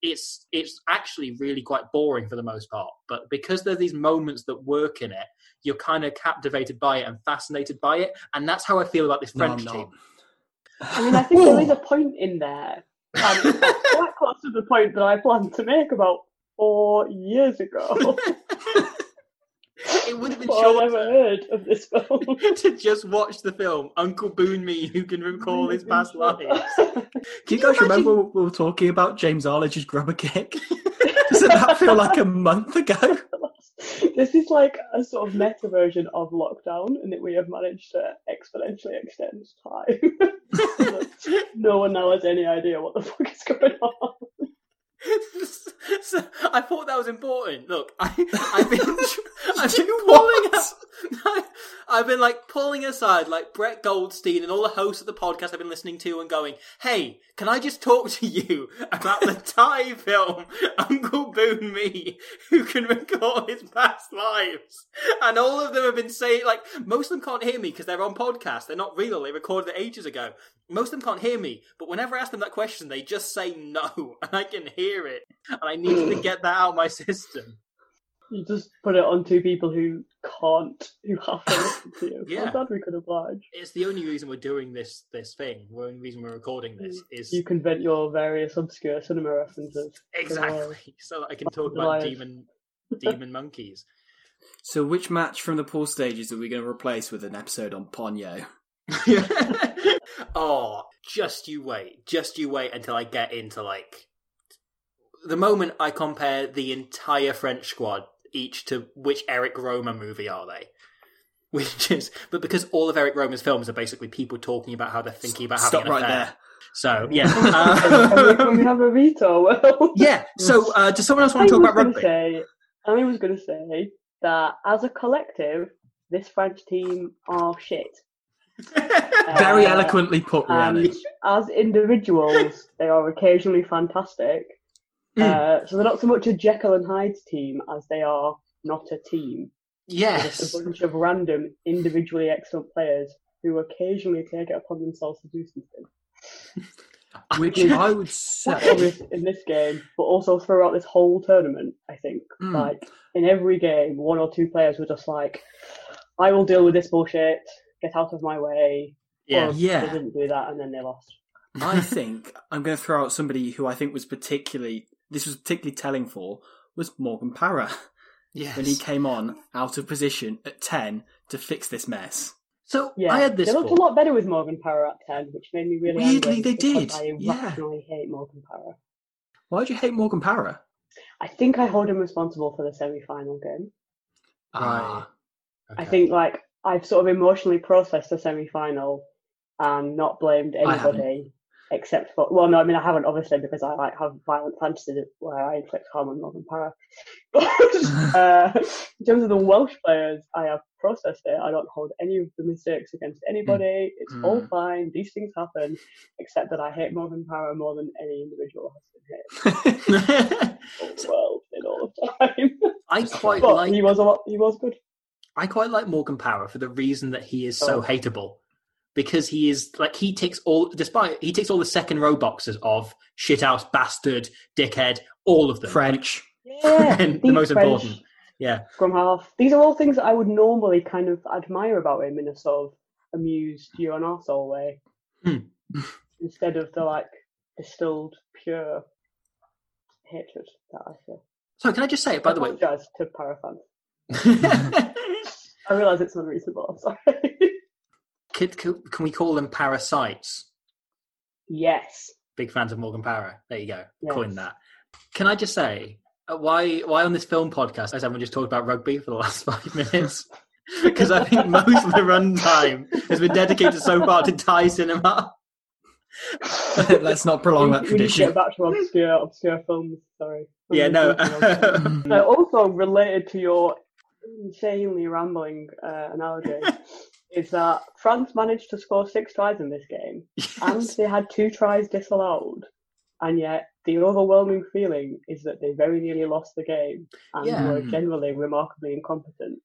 it's it's actually really quite boring for the most part. But because there's these moments that work in it, you're kind of captivated by it and fascinated by it. And that's how I feel about this French no, team. I mean, I think there is a point in there, and it's quite close to the point that I planned to make about four years ago. It would have been short. I've never heard of this film. To just watch the film Uncle Boonmee, Who Can Recall His Past Lives. Can you guys imagine... remember we were talking about James Arlidge's Grubber Kick? Doesn't that feel like a month ago? This is like a sort of meta version of lockdown, and that we have managed to exponentially extend time. No one now has any idea what the fuck is going on. So, I thought that was important. Look, I, I've been, I've been pulling, I, I've been like pulling aside like Brett Goldstein and all the hosts of the podcast I've been listening to, and going, "Hey, can I just talk to you about the Thai film Uncle Boonmee, Who Can Recall His Past Lives?" And all of them have been saying, like, most of them can't hear me because they're on podcasts. They're not real. They recorded it ages ago. Most of them can't hear me, but whenever I ask them that question, they just say no, and I can hear it. And I need to get that out of my system. You just put it on two people who can't, who have to listen to you. Yeah. I'm glad we could oblige. It's the only reason we're doing this this thing. The only reason we're recording this is... You can vent your various obscure cinema references. Exactly, so that I can talk about demon demon monkeys. So which match from the pool stages are we going to replace with an episode on Ponyo? Oh, just you wait. Just you wait until I get into, like, the moment I compare the entire French squad each to which Eric Romer movie are they? Which is, but because all of Eric Romer's films are basically people talking about how they're thinking about having Stop an right affair. There. So, yeah. Uh, can we have a veto? Well, yeah. So, uh, does someone else want to talk about rugby? Say, I was going to say that as a collective, this French team are shit. Very uh, eloquently put, and as individuals they are occasionally fantastic. mm. Uh, so they're not so much a Jekyll and Hyde's team as they are not a team. Yes, just a bunch of random individually excellent players who occasionally take it upon themselves to do something, which I would say in this game, but also throughout this whole tournament. I think mm. like in every game one or two players were just like, I will deal with this bullshit, get out of my way. Yeah, yeah. They didn't do that, and then they lost. I think I'm going to throw out somebody who I think was particularly, this was particularly telling for, was Morgan Parra. Yes. When he came on out of position at ten to fix this mess. So yeah. I had this. They looked book. a lot better with Morgan Parra at ten, which made me really Weirdly, angry. They did. I irrationally yeah. hate Morgan Parra. Why do you hate Morgan Parra? I think I hold him responsible for the semi-final game. Ah. Okay. I think, like, I've sort of emotionally processed the semi-final and not blamed anybody except for... Well, no, I mean, I haven't, obviously, because I like have violent fantasies where I inflict harm on Morgan Parra. But uh, in terms of the Welsh players, I have processed it. I don't hold any of the mistakes against anybody. Mm. It's mm. all fine. These things happen, except that I hate Morgan Parra more than any individual has been hit. Well, in all the time. I quite but like... He was, a lot, he was good. I quite like Morgan Parra for the reason that he is so oh. hateable, because he is like he ticks all despite he ticks all the second row boxes of shithouse, bastard, dickhead, all of them. French, yeah, the most French, important. Yeah, scrum half. These are all things that I would normally kind of admire about him in a sort of amused, you're an arsehole way, mm. instead of the like distilled, pure hatred that I feel. So can I just say, by I the way, apologise to Parra fans. I realise it's unreasonable, I'm sorry. Could, could, can we call them parasites? Yes. Big fans of Morgan Parra. There you go. Yes. Coin that. Can I just say, why why on this film podcast has everyone just talked about rugby for the last five minutes? Because I think most of the runtime has been dedicated so far to Thai cinema. Let's not prolong we, that tradition. We need to get back to obscure, obscure films, sorry. Yeah, no. uh, also related to your insanely rambling uh, analogy is that France managed to score six tries in this game, yes. and they had two tries disallowed, and yet the overwhelming feeling is that they very nearly lost the game and yeah. were generally remarkably incompetent.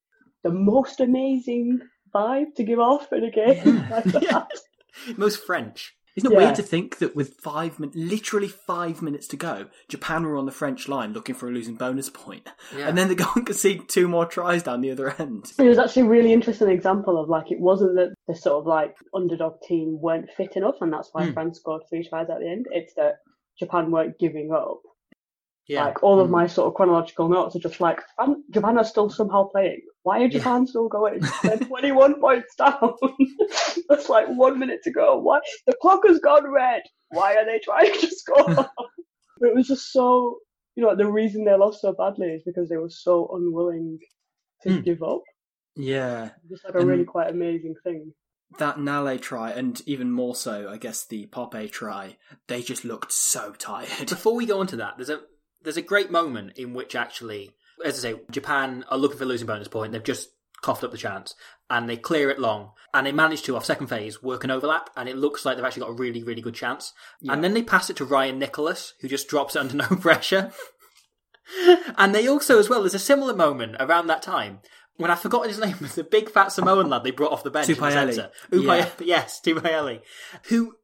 The most amazing vibe to give off in a game like that. Yeah. Most French. Isn't it yeah. weird to think that with five, min- literally five minutes to go, Japan were on the French line looking for a losing bonus point, yeah. and then they go and concede two more tries down the other end. It was actually a really interesting example of like it wasn't that the sort of like underdog team weren't fit enough, and that's why mm. France scored three tries at the end. It's that Japan weren't giving up. Yeah. Like all mm. of my sort of chronological notes are just like Japan are still somehow playing. Why are Japan yeah. still going? They're twenty-one points down. That's like one minute to go. Why the clock has gone red? Why are they trying to score? It was just so, you know, the reason they lost so badly is because they were so unwilling to mm. give up. Yeah, just like a and really quite amazing thing. That Nallet try, and even more so, I guess the Pape try. They just looked so tired. Before we go on to that, there's a there's a great moment in which actually. As I say, Japan are looking for a losing bonus point. They've just coughed up the chance and they clear it long and they manage to, off second phase, work an overlap and it looks like they've actually got a really, really good chance. Yeah. And then they pass it to Ryan Nicholas, who just drops it under no pressure. And they also, as well, there's a similar moment around that time when I've forgotten his name, was the big fat Samoan lad they brought off the bench. Tupaeli. Yeah. Yes, Tupaeli. Who,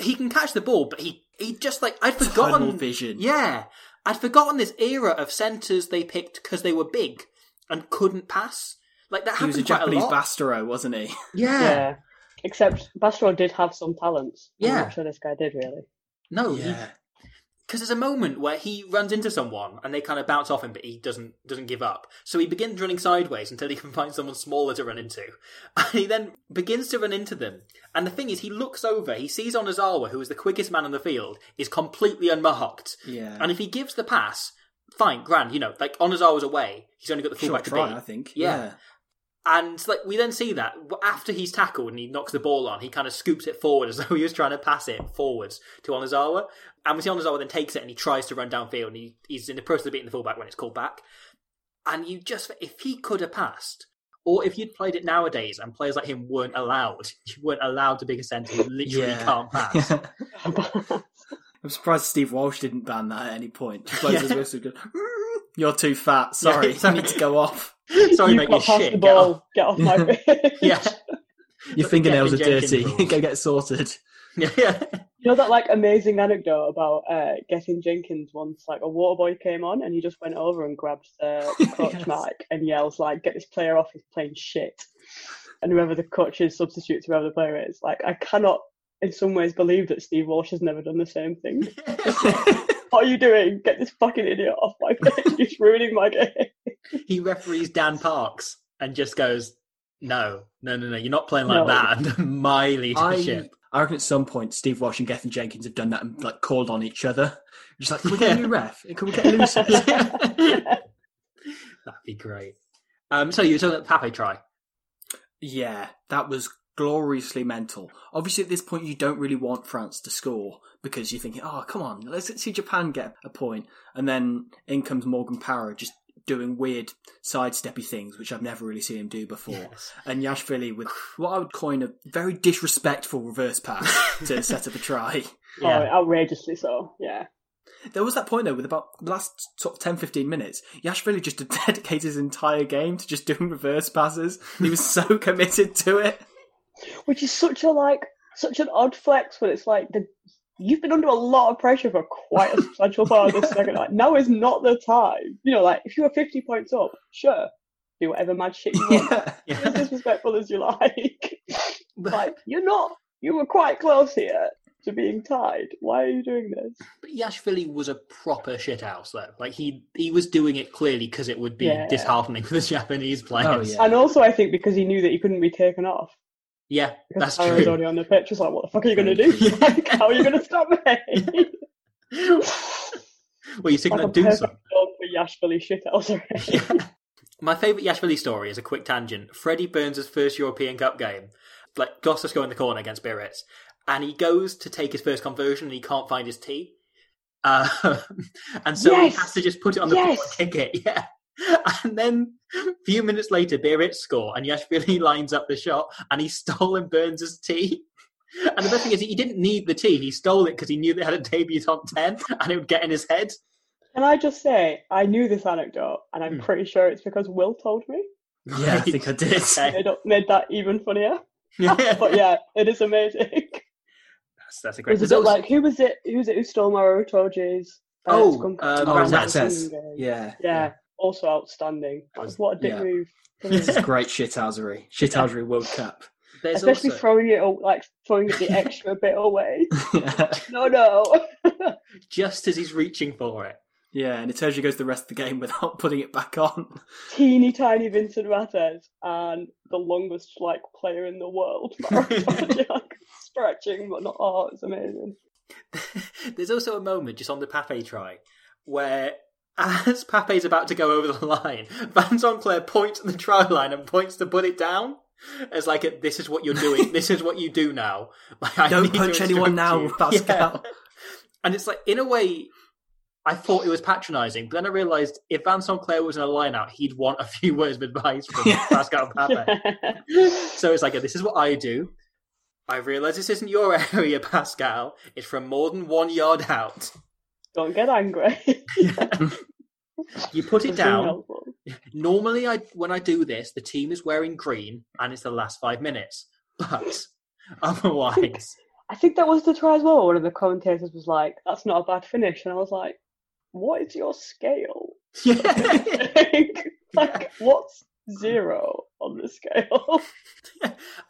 he can catch the ball, but he, he just like, I'd forgotten. Tunnel vision. Yeah. I'd forgotten this era of centres they picked because they were big and couldn't pass. Like that happened quite a lot. He was a Japanese Bastero, wasn't he? Yeah. yeah. Except Bastero did have some talents. Yeah. I'm not sure this guy did, really. No. Yeah. Because there's a moment where he runs into someone and they kind of bounce off him, but he doesn't doesn't give up. So he begins running sideways until he can find someone smaller to run into. And he then begins to run into them. And the thing is, he looks over, he sees Onizawa, who is the quickest man on the field, is completely unmarked. Yeah. And if he gives the pass, fine, grand, you know, like Onizawa's away, he's only got the fullback to beat, I think. Yeah. yeah. And like we then see that after he's tackled and he knocks the ball on, he kind of scoops it forward as though he was trying to pass it forwards to Onizawa. And we see Onizawa then takes it and he tries to run downfield and he, he's in the process of beating the fullback when it's called back. And you just, if he could have passed, or if you'd played it nowadays and players like him weren't allowed, you weren't allowed to be a centre who literally yeah. can't pass. I'm surprised Steve Walsh didn't ban that at any point. Yeah. You're too fat, sorry, yeah, I need to go off. Sorry, mate, you're shit. The ball. Get off, get off my face. Yeah. Your fingernails are dirty. Go get sorted. Yeah, yeah. You know that like amazing anecdote about uh, getting Jenkins once, like a water boy came on and he just went over and grabbed the coach yes. mic and yells like, "Get this player off! He's playing shit." And whoever the coach is substitutes whoever the player is. Like, I cannot, in some ways, believe that Steve Walsh has never done the same thing. What are you doing? Get this fucking idiot off my page. You're ruining my game. He referees Dan Parks and just goes, no, no, no, no. You're not playing like no. that. And my leadership. I, I reckon at some point, Steve Walsh and Gethin Jenkins have done that and like called on each other. Just like, can we get a new ref? Can we get a loose? That'd be great. Um, so you were talking about the Pape try. Yeah, that was gloriously mental. Obviously, at this point, you don't really want France to score because you're thinking, oh, come on, let's see Japan get a point. And then in comes Morgan Parra just doing weird sidesteppy things, which I've never really seen him do before. Yes. And Yashvili with what I would coin a very disrespectful reverse pass to set up a try. Yeah. Oh, outrageously so, yeah. There was that point, though, with about the last sort of ten to fifteen minutes, Yashvili just dedicated his entire game to just doing reverse passes. He was so committed to it. Which is such a like such an odd flex when it's like the, you've been under a lot of pressure for quite a substantial part of this second night. Now is not the time. You know, like if you were fifty points up, sure, do whatever mad shit you want. Yeah, yeah. Be as disrespectful as you like. Like you're not. You were quite close here to being tied. Why are you doing this? But Yashvili was a proper shithouse, though. Like he he was doing it clearly because it would be yeah. disheartening for the Japanese players. Oh, yeah. And also, I think because he knew that he couldn't be taken off. Yeah, because that's true. Because Parra's already on the pitch. It's like, what the fuck are you going to do? Like, how are you going to stop me? Well, you're still going to do something. For Yashvili shit already. Yeah. My favourite Yashvili story is a quick tangent. Freddie Burns' first European Cup game. Like, Gostas go in the corner against Biarritz. And he goes to take his first conversion and he can't find his tee. Uh, and so yes. he has to just put it on the yes. floor and kick it. Yeah. And then a few minutes later, Biarritz score, and Yashvili lines up the shot, and he stole and burns his tee. And the best thing is, he didn't need the tee. He stole it because he knew they had a debut top ten, and it would get in his head. Can I just say, I knew this anecdote, and I'm pretty sure it's because Will told me. Yeah, I think I did. Made, up, made that even funnier. Yeah. But yeah, it is amazing. That's, that's a great result. Like, who was it? Who was it who stole my Otoges? Uh, oh, uh, oh Ratzes. Yeah, yeah. Yeah. Also outstanding. What a dick yeah. move. This is great shithousery. Shithousery yeah. World Cup. There's Especially also... throwing it all, like throwing the extra bit away. Yeah. No, no. Just as he's reaching for it. Yeah, and it tells you goes the rest of the game without putting it back on. Teeny tiny Vincent Ratzes and the longest like player in the world. Stretching, but not oh, it's amazing. There's also a moment just on the Pape try where, as Pape's about to go over the line, Vincent Clerc points at the try line and points to put it down. As like, a, this is what you're doing. This is what you do now. Like, I Don't punch anyone now, you. Pascal. Yeah. And it's like, in a way, I thought it was patronising, but then I realised if Vincent Clerc was in a line-out, he'd want a few words of advice from Pascal Pape. So it's like, this is what I do. I realise this isn't your area, Pascal. It's from more than one yard out. Don't get angry. Yeah. You put it down. Normally, I when I do this, the team is wearing green, and it's the last five minutes. But otherwise... I think, I think that was the try as well. One of the commentators was like, that's not a bad finish. And I was like, what is your scale? Yeah. like, like yeah. what's... zero on the scale.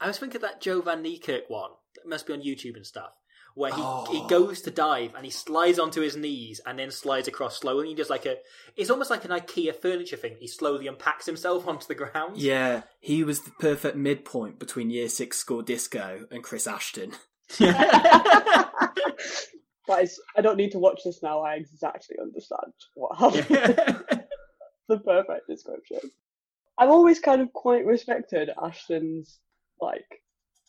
I was thinking of that Joe Van Niekerk one that must be on YouTube and stuff, where he, oh. he goes to dive and he slides onto his knees and then slides across slowly. He does like a, it's almost like an IKEA furniture thing. He slowly unpacks himself onto the ground. Yeah, he was the perfect midpoint between Year Six Score Disco and Chris Ashton. That is, I don't need to watch this now. I exactly understand what happened. Yeah. The perfect description. I've always kind of quite respected Ashton's, like,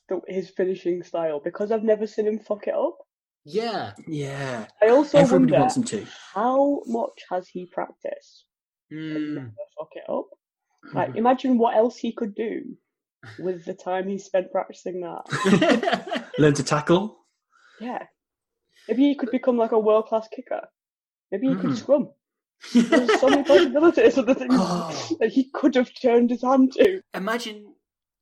the, his finishing style, because I've never seen him fuck it up. Yeah, yeah. I also Everybody wonder wants him to. How much has he practiced? Mm. And never fuck it up. Like, imagine what else he could do with the time he spent practicing that. Learn to tackle. Yeah. Maybe he could become like a world-class kicker. Maybe he mm. could scrum. There's so many possibilities of the things oh. that he could have turned his hand to. Imagine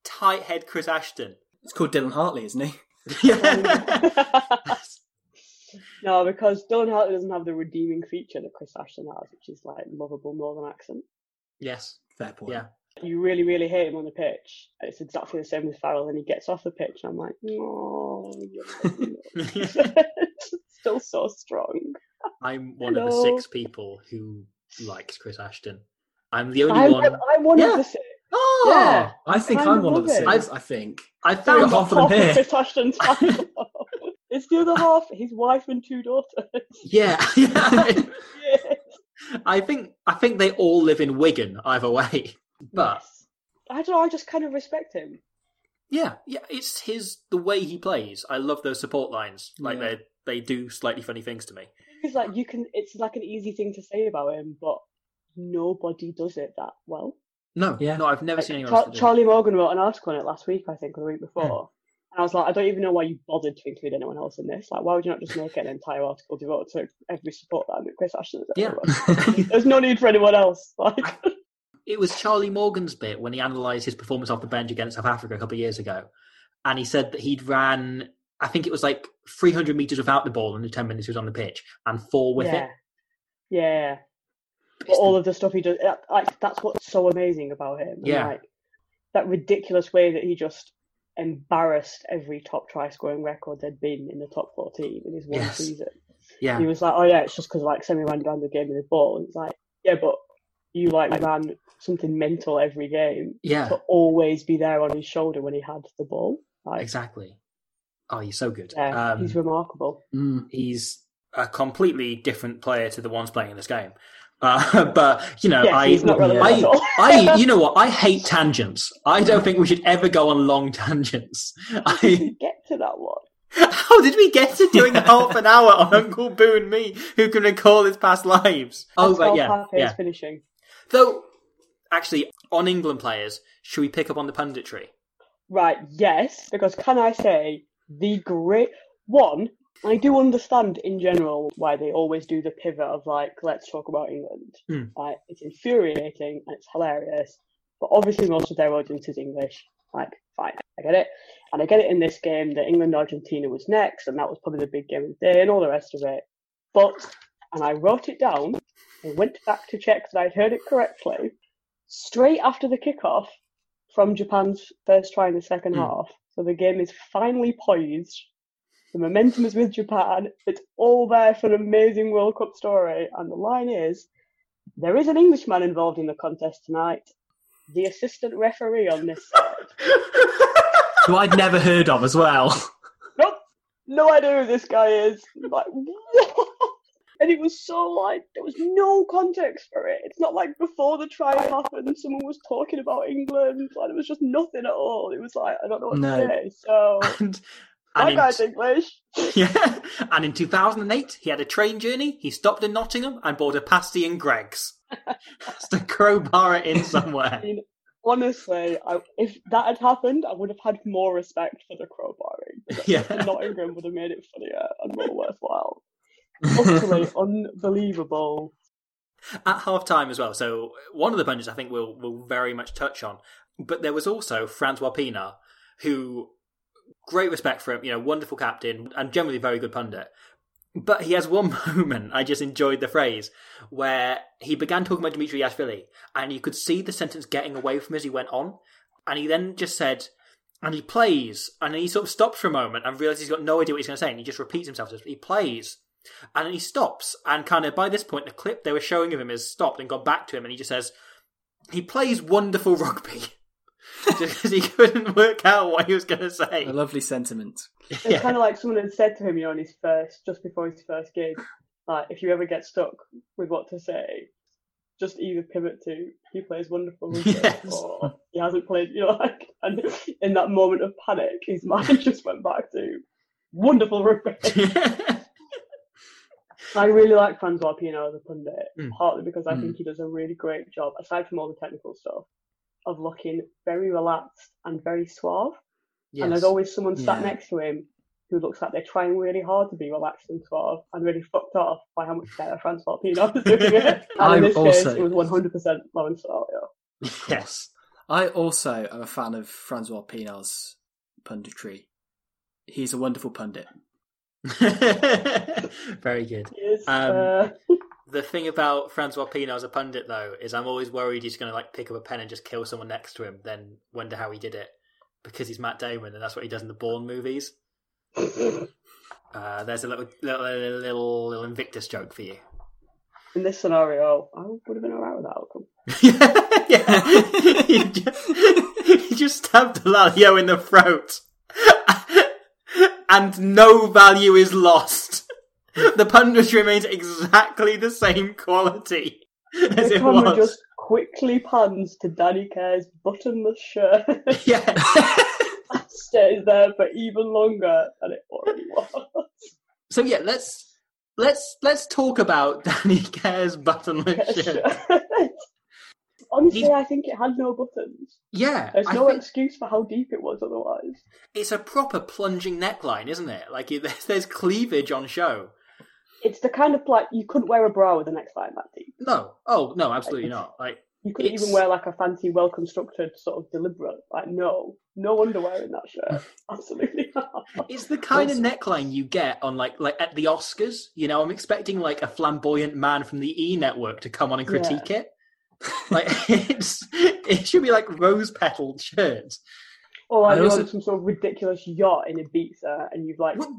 tight head Chris Ashton. It's called Dylan Hartley, isn't he? Yeah. No, because Dylan Hartley doesn't have the redeeming feature that Chris Ashton has, which is like lovable northern accent. Yes, fair point. Yeah. You really, really hate him on the pitch. It's exactly the same with Farrell, and he gets off the pitch, and I'm like, oh, you're still so strong. I'm one Hello. of the six people who likes Chris Ashton. I'm the only I, one. I'm one yeah. of the six. Oh, yeah. I think I'm, I'm one of the six. I've, I think I found half of them here. Chris Ashton's it's the other half. His wife and two daughters. Yeah. yeah. I think I think they all live in Wigan either way. But I don't know. I just kind of respect him. Yeah, yeah. It's his the way he plays. I love those support lines. Like yeah. they they do slightly funny things to me. It's like you can. It's like an easy thing to say about him, but nobody does it that well. No, yeah, no. I've never like, seen anyone. Char- Charlie Morgan wrote an article on it last week, I think, or the week before, yeah. and I was like, I don't even know why you bothered to include anyone else in this. Like, why would you not just make an entire article devoted to every support that Chris Ashton has ever yeah. done? There's no need for anyone else. Like. It was Charlie Morgan's bit when he analysed his performance off the bench against South Africa a couple of years ago. And he said that he'd ran, I think it was like three hundred metres without the ball in the ten minutes he was on the pitch and four with yeah. it. Yeah. But all of the stuff he does, that, like, that's what's so amazing about him. Yeah. And, like, that ridiculous way that he just embarrassed every top try scoring record there'd been in the top fourteen in his one yes. season. Yeah. And he was like, oh yeah, it's just because like Semi ran down the game with the ball. And it's like, yeah, but you like ran something mental every game yeah. to always be there on his shoulder when he had the ball. Like, exactly. Oh, he's so good. Yeah, um, he's remarkable. He's a completely different player to the ones playing in this game. Uh, but, you know, yes, I, he's not really I, I, I, you know what? I hate tangents. I don't think we should ever go on long tangents. I, I get to that one. How did we get to doing half an hour on Uncle Boonmee, who can recall his past lives? Oh, but yeah, yeah. Finishing. Though, actually, on England players, should we pick up on the punditry? Right, yes, because can I say the great one? I do understand in general why they always do the pivot of, like, let's talk about England. Mm. Like, it's infuriating and it's hilarious, but obviously most of their audience is English. Like, fine, I get it. And I get it in this game that England-Argentina was next, and that was probably the big game of the day and all the rest of it. But, and I wrote it down, I went back to check that I'd heard it correctly, straight after the kickoff from Japan's first try in the second mm. half. So the game is finally poised. The momentum is with Japan. It's all there for an amazing World Cup story. And the line is, there is an Englishman involved in the contest tonight. The assistant referee on this side. Who I'd never heard of as well. Nope. No idea who this guy is. Like, what? And it was so, like, there was no context for it. It's not like before the try happened, someone was talking about England. Like, it was just nothing at all. It was like, I don't know what no. to say. So... And- And that guy's English. Yeah. And in two thousand eight, he had a train journey. He stopped in Nottingham and bought a pasty and Greggs. Just to crowbar it in somewhere. I mean, honestly, I, if that had happened, I would have had more respect for the crowbarring. Yeah. Nottingham would have made it funnier and more worthwhile. Utterly unbelievable. At half-time as well. So one of the pundits I think we'll, we'll very much touch on. But there was also François Pienaar, who... Great respect for him, you know, wonderful captain and generally very good pundit. But he has one moment, I just enjoyed the phrase, where he began talking about Dimitri Yashvili and you could see the sentence getting away from as he went on. And he then just said, and he plays. And then he sort of stops for a moment and realises he's got no idea what he's going to say. And he just repeats himself. He plays. And then he stops. And kind of by this point, the clip they were showing of him has stopped and gone back to him. And he just says, he plays wonderful rugby. Just because he couldn't work out what he was going to say. A lovely sentiment. It's yeah. kind of like someone had said to him, you know, on his first, just before his first gig, like, if you ever get stuck with what to say, just either pivot to, he plays wonderful music, yes. or he hasn't played, you know, like, and in that moment of panic, his mind just went back to wonderful rugby. Yeah. I really like François Pienaar as a pundit, mm. partly because I mm. think he does a really great job, aside from all the technical stuff, of looking very relaxed and very suave. Yes. And there's always someone sat yeah. next to him who looks like they're trying really hard to be relaxed and suave and really fucked off by how much better François Pienaar is doing it. And I'm in this also... case, it was one hundred percent Lawrence Dallaglio. Yes. I also am a fan of François Pienaar's punditry. He's a wonderful pundit. Very good. Yes, um... uh... The thing about François Pienaar as a pundit, though, is I'm always worried he's going to like pick up a pen and just kill someone next to him, then wonder how he did it, because he's Matt Damon, and that's what he does in the Bourne movies. uh, there's a little, little, little, little Invictus joke for you. In this scenario, I would have been alright with that outcome. yeah, yeah. he, just, he just stabbed Dallaglio in the throat, and no value is lost. The punditry remains exactly the same quality as the it was. Just quickly pans to Danny Care's buttonless shirt. Yeah. That stays there for even longer than it already was. So yeah, let's let's let's talk about Danny Care's buttonless shirt. Honestly, He's... I think it had no buttons. Yeah. There's no think... excuse for how deep it was otherwise. It's a proper plunging neckline, isn't it? Like, it, there's cleavage on show. It's the kind of, like, you couldn't wear a bra with an neckline that deep. No. Oh, no, absolutely like, not. Like You couldn't it's... even wear, like, a fancy, well-constructed sort of deliberate. Like, no. No underwear in that shirt. Absolutely not. It's the kind also... of neckline you get on, like, like, at the Oscars. You know, I'm expecting, like, a flamboyant man from the E! Network to come on and critique yeah. it. Like, it's, it should be, like, rose-petaled shirts. Or, like, you're on some sort of ridiculous yacht in Ibiza, and you've, like... What?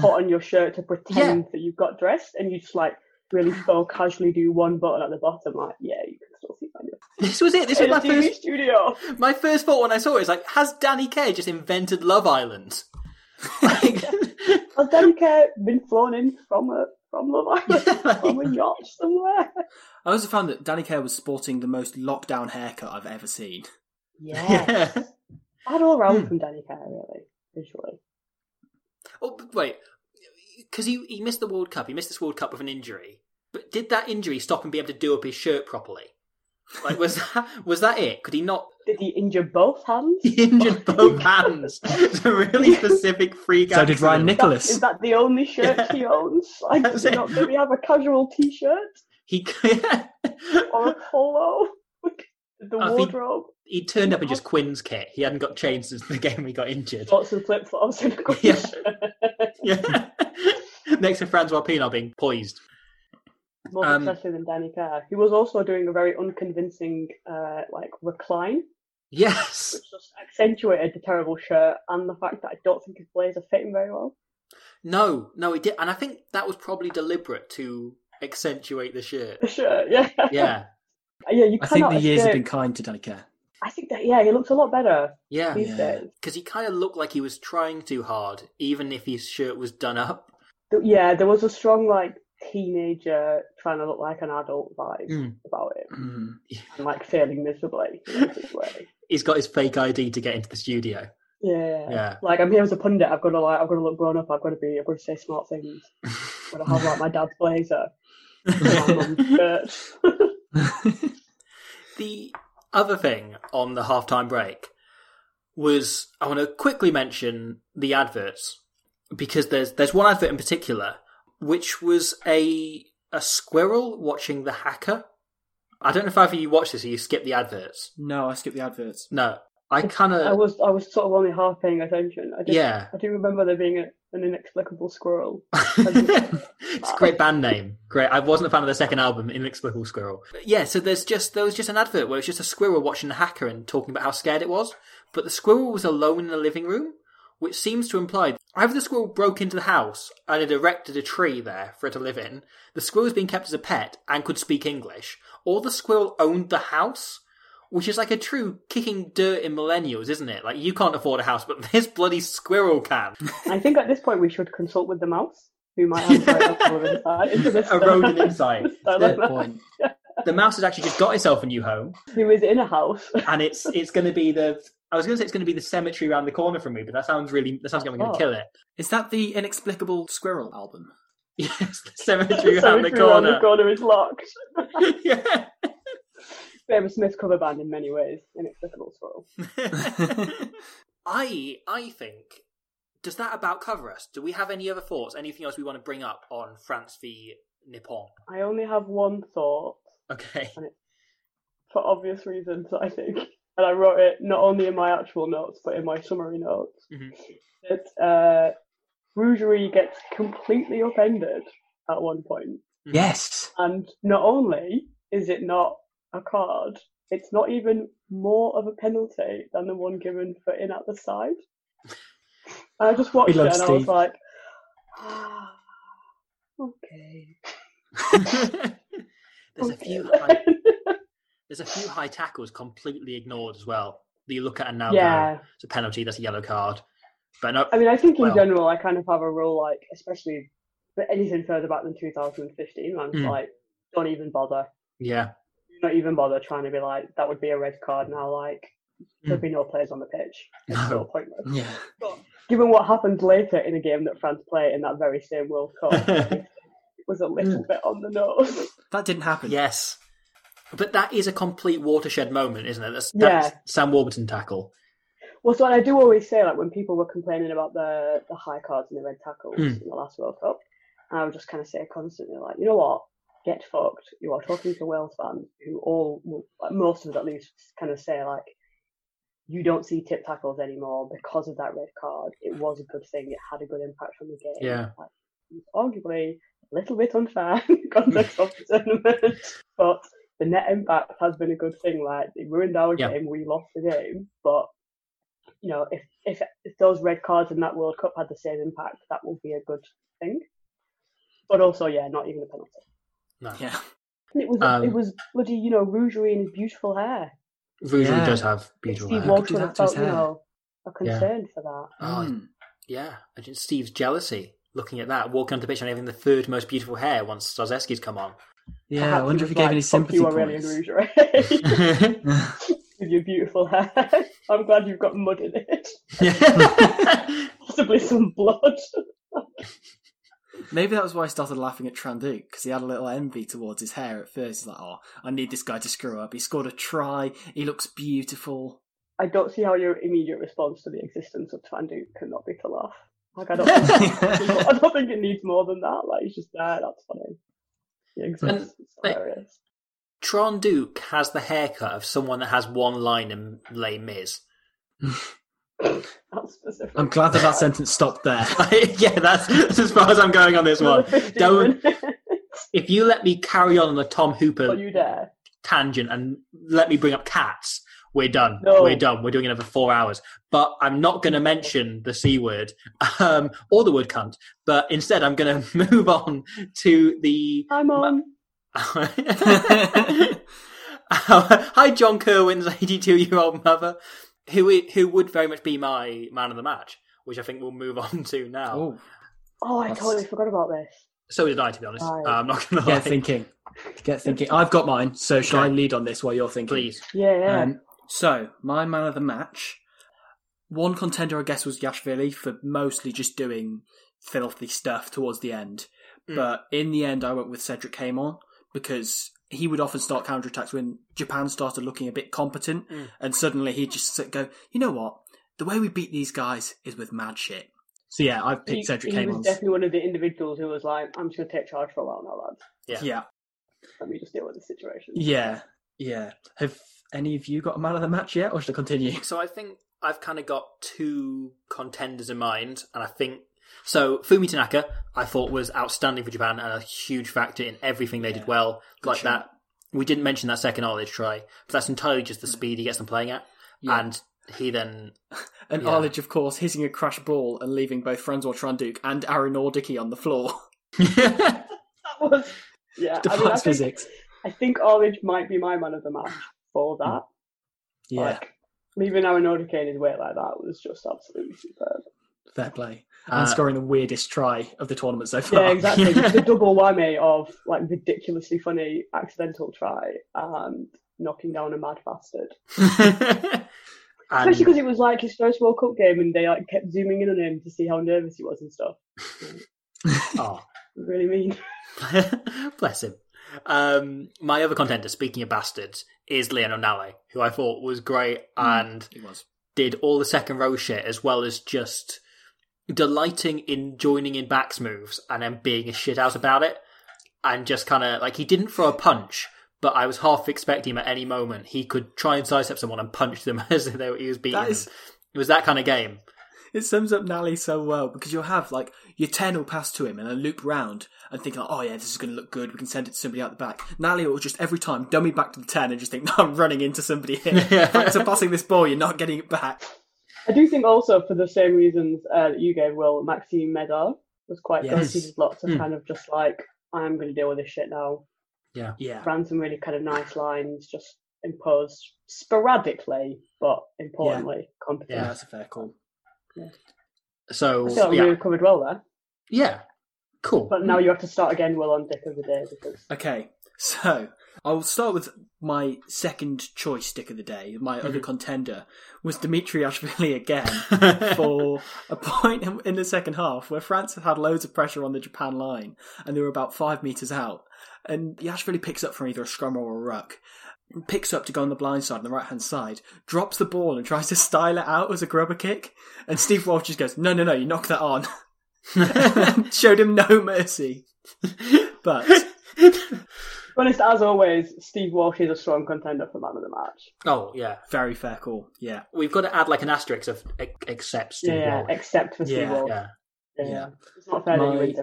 Put on your shirt to pretend yeah. that you've got dressed, and you just like really so casually do one button at the bottom. Like, yeah, you can still see that. This was it. This in was my T V first studio. My first thought when I saw it is like, has Danny Care just invented Love Island? Like... Has Danny Care been flown in from a from Love Island yeah, like... from a yacht somewhere? I also found that Danny Care was sporting the most lockdown haircut I've ever seen. Yes. Yeah, I had all round hmm. from Danny Care really visually. Oh, but wait, because he, he missed the World Cup. He missed this World Cup with an injury. But did that injury stop him being able to do up his shirt properly? Like, was that was that it? Could he not? Did he injure both hands? He injured both hands. It's a really specific freak out. So did Ryan Nicholas. That, is that the only shirt yeah. he owns? Like, do we not really have a casual T-shirt? He yeah. or a polo. The I wardrobe. He turned up in just Quinn's kit. He hadn't got changed since the game he got injured. Lots of flip flops and a yeah. yeah. Next to François Pienaar being poised. More um, successful than Danny Care, who was also doing a very unconvincing, uh, like, recline. Yes. Which just accentuated the terrible shirt and the fact that I don't think his players are fitting very well. No, no, it did. And I think that was probably deliberate to accentuate the shirt. The shirt, yeah. Yeah. yeah you I think the escape. Years have been kind to Danny Care. I think that, yeah, he looks a lot better. Yeah. These days. Because he kind of looked like he was trying too hard, even if his shirt was done up. Yeah, there was a strong, like, teenager trying to look like an adult vibe mm. about it mm. and like failing miserably in his way. He's got his fake I D to get into the studio. Yeah, yeah. Like I'm here as a pundit. I've got to like I've got to look grown up. I've got to be. I've got to say smart things. I've got to have like my dad's blazer. The other thing on the halftime break was I want to quickly mention the adverts because there's there's one advert in particular. Which was a a squirrel watching The Hacker. I don't know if either of you watched this or you skipped the adverts. No, I skipped the adverts. No, I kind of... I was I was sort of only half paying attention. I just, yeah. I do remember there being a, an inexplicable squirrel. It's a great band name. Great. I wasn't a fan of the second album, Inexplicable Squirrel. Yeah, so there's just there was just an advert where it's just a squirrel watching The Hacker and talking about how scared it was. But the squirrel was alone in the living room, which seems to imply either the squirrel broke into the house and had erected a tree there for it to live in, the squirrel was being kept as a pet and could speak English, or the squirrel owned the house, which is like a true kicking dirt in millennials, isn't it? Like, you can't afford a house, but this bloody squirrel can. I think at this point we should consult with the mouse, who might have a rodent inside. Point. The mouse has actually just got itself a new home. Who is in a house. And it's it's going to be the... I was going to say it's going to be the cemetery around the corner from me, but that sounds really... That sounds like I'm going to kill it. Is that the Inexplicable Squirrel album? Yes, the cemetery around the corner. The cemetery around the corner is locked. Yeah. Famous Smith cover band in many ways, Inexplicable Squirrel. I, I think... Does that about cover us? Do we have any other thoughts? Anything else we want to bring up on France v Nippon? I only have one thought. Okay. And it's for obvious reasons, I think. And I wrote it not only in my actual notes, but in my summary notes. Mm-hmm. That uh, Rougerie gets completely offended at one point. Yes. And not only is it not a card, it's not even more of a penalty than the one given for in at the side. And I just watched it and Steve. I was like, ah, okay. There's okay. a few. High, there's a few high tackles completely ignored as well. That you look at and now yeah. go, it's a penalty. That's a yellow card. But no, I mean, I think in well, general, I kind of have a rule like, especially anything further back than two thousand fifteen, I'm mm. like, don't even bother. Yeah, don't even bother trying to be like that would be a red card now. Like there'll mm. be no players on the pitch. It's no. so pointless. Yeah. But given what happened later in a game that France played in that very same World Cup. was a little mm. bit on the nose. That didn't happen. Yes. But that is a complete watershed moment, isn't it? That's, that's yeah. Sam Warburton tackle. Well, so I do always say, like, when people were complaining about the, the high cards and the red tackles mm. in the last World Cup, I would just kind of say constantly, like, you know what? Get fucked. You are talking to Wales fans who all, like, most of us at least, kind of say, like, you don't see tip tackles anymore because of that red card. It was a good thing. It had a good impact on the game. Yeah. Like, arguably... little bit unfair in the context of the tournament, but the net impact has been a good thing. Like, it ruined our yep. game, we lost the game, but you know, if, if if those red cards in that World Cup had the same impact, that would be a good thing. But also, yeah, not even a penalty. No. Yeah. It was um, it was bloody, you know, Rougerie and his beautiful hair. Rougerie yeah. does have beautiful Steve hair. Steve Walsh would have felt, you know, a concern yeah. for that. Oh, mm. yeah. I think Steve's jealousy. Looking at that, walking on the pitch and having the third most beautiful hair once Soszeski's come on. Yeah, perhaps I wonder if he gave like, any sympathy you points. You are Aurélien Rougerie. With your beautiful hair. I'm glad you've got mud in it. Yeah. It's a with some blood. Maybe that was why I started laughing at Trinh-Duc, because he had a little envy towards his hair at first. He's like, oh, I need this guy to screw up. He scored a try. He looks beautiful. I don't see how your immediate response to the existence of Trinh-Duc cannot be to laugh. Like, I don't, think, I don't think it needs more than that. Like, he's just there. That's funny. He exists. It's hilarious. Trinh-Duc has the haircut of someone that has one line in Les Mis. I'm glad that that sentence stopped there. Yeah, that's, that's as far as I'm going on this one. Don't. If you let me carry on on the Tom Hooper tangent and let me bring up Cats, we're done. No. We're done. We're doing another four hours. But I'm not going to mention the C word um, or the word cunt. But instead, I'm going to move on to the... I'm on. Hi, John Kirwan's eighty-two-year-old mother. Who who would very much be my man of the match, which I think we'll move on to now. Ooh. Oh, I That's... totally forgot about this. So did I, to be honest. Right. Uh, I'm not going to lie. Get thinking. Get thinking. I've got mine, so shall okay. I lead on this while you're thinking? Please. Yeah, yeah. Um, so, my man of the match. One contender, I guess, was Yashvili for mostly just doing filthy stuff towards the end. Mm. But in the end, I went with Cédric Heymans because... he would often start counterattacks when Japan started looking a bit competent, mm. and suddenly he'd just go, you know what? The way we beat these guys is with mad shit. So yeah, I've picked he, Cédric Heymans. He was definitely one of the individuals who was like, I'm just going to take charge for a while now, lads. Yeah. yeah. Let me just deal with the situation. Yeah, yeah. Have any of you got a man of the match yet, or should I continue? So I think I've kind of got two contenders in mind, and I think So, Fumi Tanaka, I thought, was outstanding for Japan and a huge factor in everything they yeah. did well. Good like shot. that, we didn't mention that second Arlidge try, but that's entirely just the speed he gets them playing at. Yeah. And he then... and yeah. Arlidge, of course, hitting a crash ball and leaving both François Trinh-Duc and Harinordoquy on the floor. That was... Yeah, I mean, I think, physics. I think Arlidge might be my man of the match for that. Yeah. Like, leaving Harinordoquy in his way like that was just absolutely superb. Fair play. And uh, scoring the weirdest try of the tournament so far. Yeah, exactly. Just the double whammy of like ridiculously funny accidental try and knocking down a mad bastard. Especially because it was like his first World Cup game and they like kept zooming in on him to see how nervous he was and stuff. Oh, really mean. Bless him. Um, my other contender, speaking of bastards, is Lionel Nallet, who I thought was great mm, and he was. did all the second row shit as well as just delighting in joining in backs moves and then being a shit out about it, and just kind of like, he didn't throw a punch, but I was half expecting him at any moment he could try and sidestep someone and punch them as if they were, he was beating is... them. It was that kind of game. It sums up Nally so well, because you'll have like your ten will pass to him and a loop round and think like, oh yeah, this is going to look good, we can send it to somebody out the back. Nally will just every time dummy back to the ten and just think, no, I'm running into somebody here. Yeah. Thanks for passing this ball, you're not getting it back. I do think also, for the same reasons uh, that you gave, Will, Maxime Médard was quite yes. good. He did lots of mm. kind of just like, I'm going to deal with this shit now. Yeah. yeah. Ran some really kind of nice lines, just imposed sporadically, but importantly, yeah. competent. Yeah, that's a fair call. Yeah. So, I thought yeah. we covered well there. Yeah. Cool. But now mm. you have to start again, Will, on Dick of the Day. Because... Okay. So, I'll start with my second choice Dick of the Day. My mm-hmm. other contender was Dimitri Yashvili again for a point in the second half where France had had loads of pressure on the Japan line and they were about five metres out. And Yashvili picks up from either a scrum or a ruck, picks up to go on the blind side, on the right-hand side, drops the ball and tries to style it out as a grubber kick. And Steve Walsh just goes, no, no, no, you knock that on. And showed him no mercy. But... To be honest, as always, Steve Walsh is a strong contender for man of the match. Oh, yeah. Very fair call. Yeah. We've got to add like an asterisk of except Steve yeah, Walsh. Yeah, except for Steve yeah, Walsh. Yeah. Yeah. yeah. It's not fair my, that you win every time.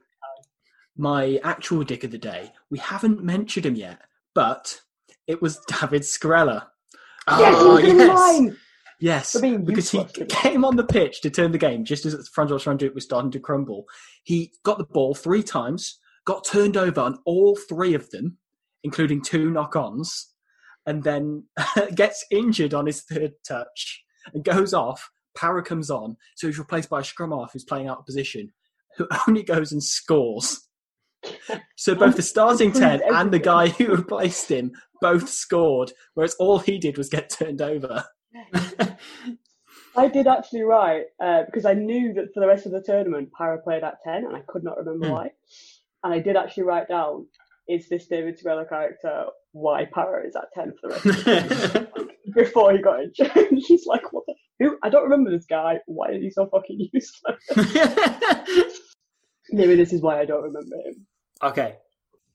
My actual Dick of the Day, we haven't mentioned him yet, but it was David Skrella. Yes, oh, he was yes. Mine. Yes, because he came on the pitch to turn the game just as François Trinh-Duc was starting to crumble. He got the ball three times, got turned over on all three of them, including two knock-ons, and then gets injured on his third touch and goes off. Parra comes on, so he's replaced by a scrum-half who's playing out of position, who only goes and scores. So both the starting ten and the guy who replaced him both scored, whereas all he did was get turned over. I did actually write, uh, because I knew that for the rest of the tournament, Parra played at ten, and I could not remember mm. why. And I did actually write down, is this David Tabella character why Parra is at ten for the rest of the tournament? Like, before he got injured. He's like, what the, who? I don't remember this guy. Why is he so fucking useless? Maybe this is why I don't remember him. Okay.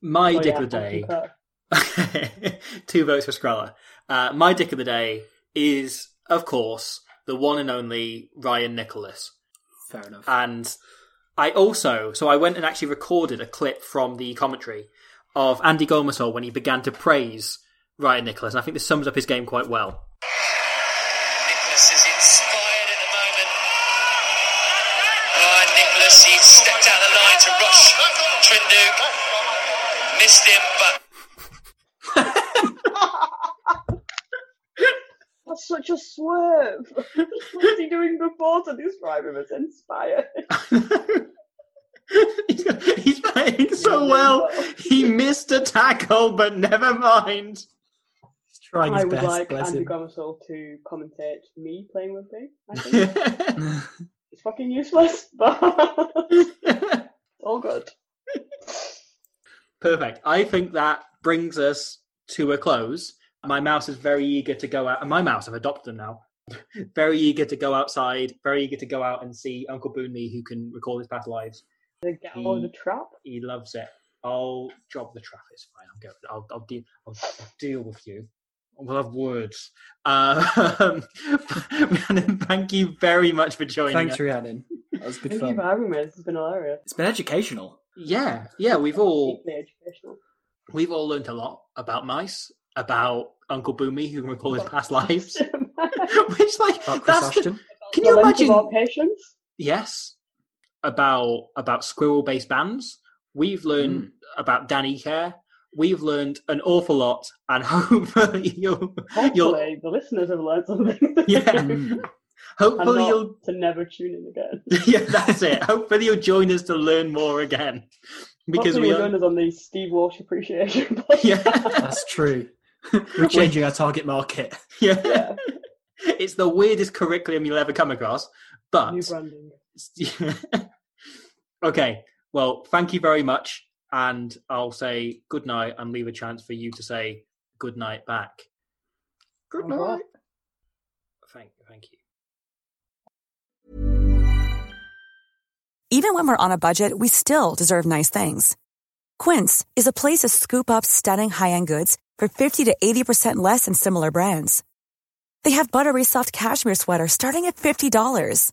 My oh, dick yeah, of the day. Two votes for Skrella. Uh, my dick of the day is, of course, the one and only Ryan Nicholas. Fair enough. And I also, so I went and actually recorded a clip from the commentary of Andy Gomesall when he began to praise Ryan Nicholas. And I think this sums up his game quite well. Nicholas is inspired at the moment. Ryan Nicholas, he stepped out of the line to rush Trinh-Duc. Missed him, but... That's such a swerve. What was he doing before to describe him as inspired? he's, got, he's playing so well. He missed a tackle, but never mind. He's trying his I would best, like Andy him. Gomesall to commentate me playing rugby. I think it's fucking useless, but all good. Perfect. I think that brings us to a close. My mouse is very eager to go out, and my mouse, I've adopted them now, very eager to go outside, very eager to go out and see Uncle Boonmee, who can record his past lives. Get he, the trap? He loves it. I'll drop the trap, it's fine, I'll go, I'll, I'll, deal, I'll, I'll deal with you. We'll have words. Um, Rhiannon, thank you very much for joining Thanks, us. Thanks, Rhiannon. That was good thank fun. Thank you for having me, this has been hilarious. It's been educational. Yeah, yeah, we've all, we've all learned a lot about mice, about Uncle Boonmee, who can recall his past lives. Which, like, about Chris Ashton. Can you imagine? About patience. Yes. About about squirrel-based bands. We've learned mm. about Danny Care. We've learned an awful lot, and hopefully you'll... Hopefully you'll, the listeners have learned something. Yeah. Hopefully not you'll... to never tune in again. Yeah, that's it. Hopefully you'll join us to learn more again. Because hopefully we learned us on the Steve Walsh appreciation podcast. Yeah. That's true. We're changing our target market. Yeah. yeah. It's the weirdest curriculum you'll ever come across. But new branding. Yeah. Okay. Well, thank you very much. And I'll say good night and leave a chance for you to say good night back. Good night. Right. Thank thank you. Even when we're on a budget, we still deserve nice things. Quince is a place to scoop up stunning high-end goods for fifty to eighty percent less than similar brands. They have buttery soft cashmere sweaters starting at fifty dollars,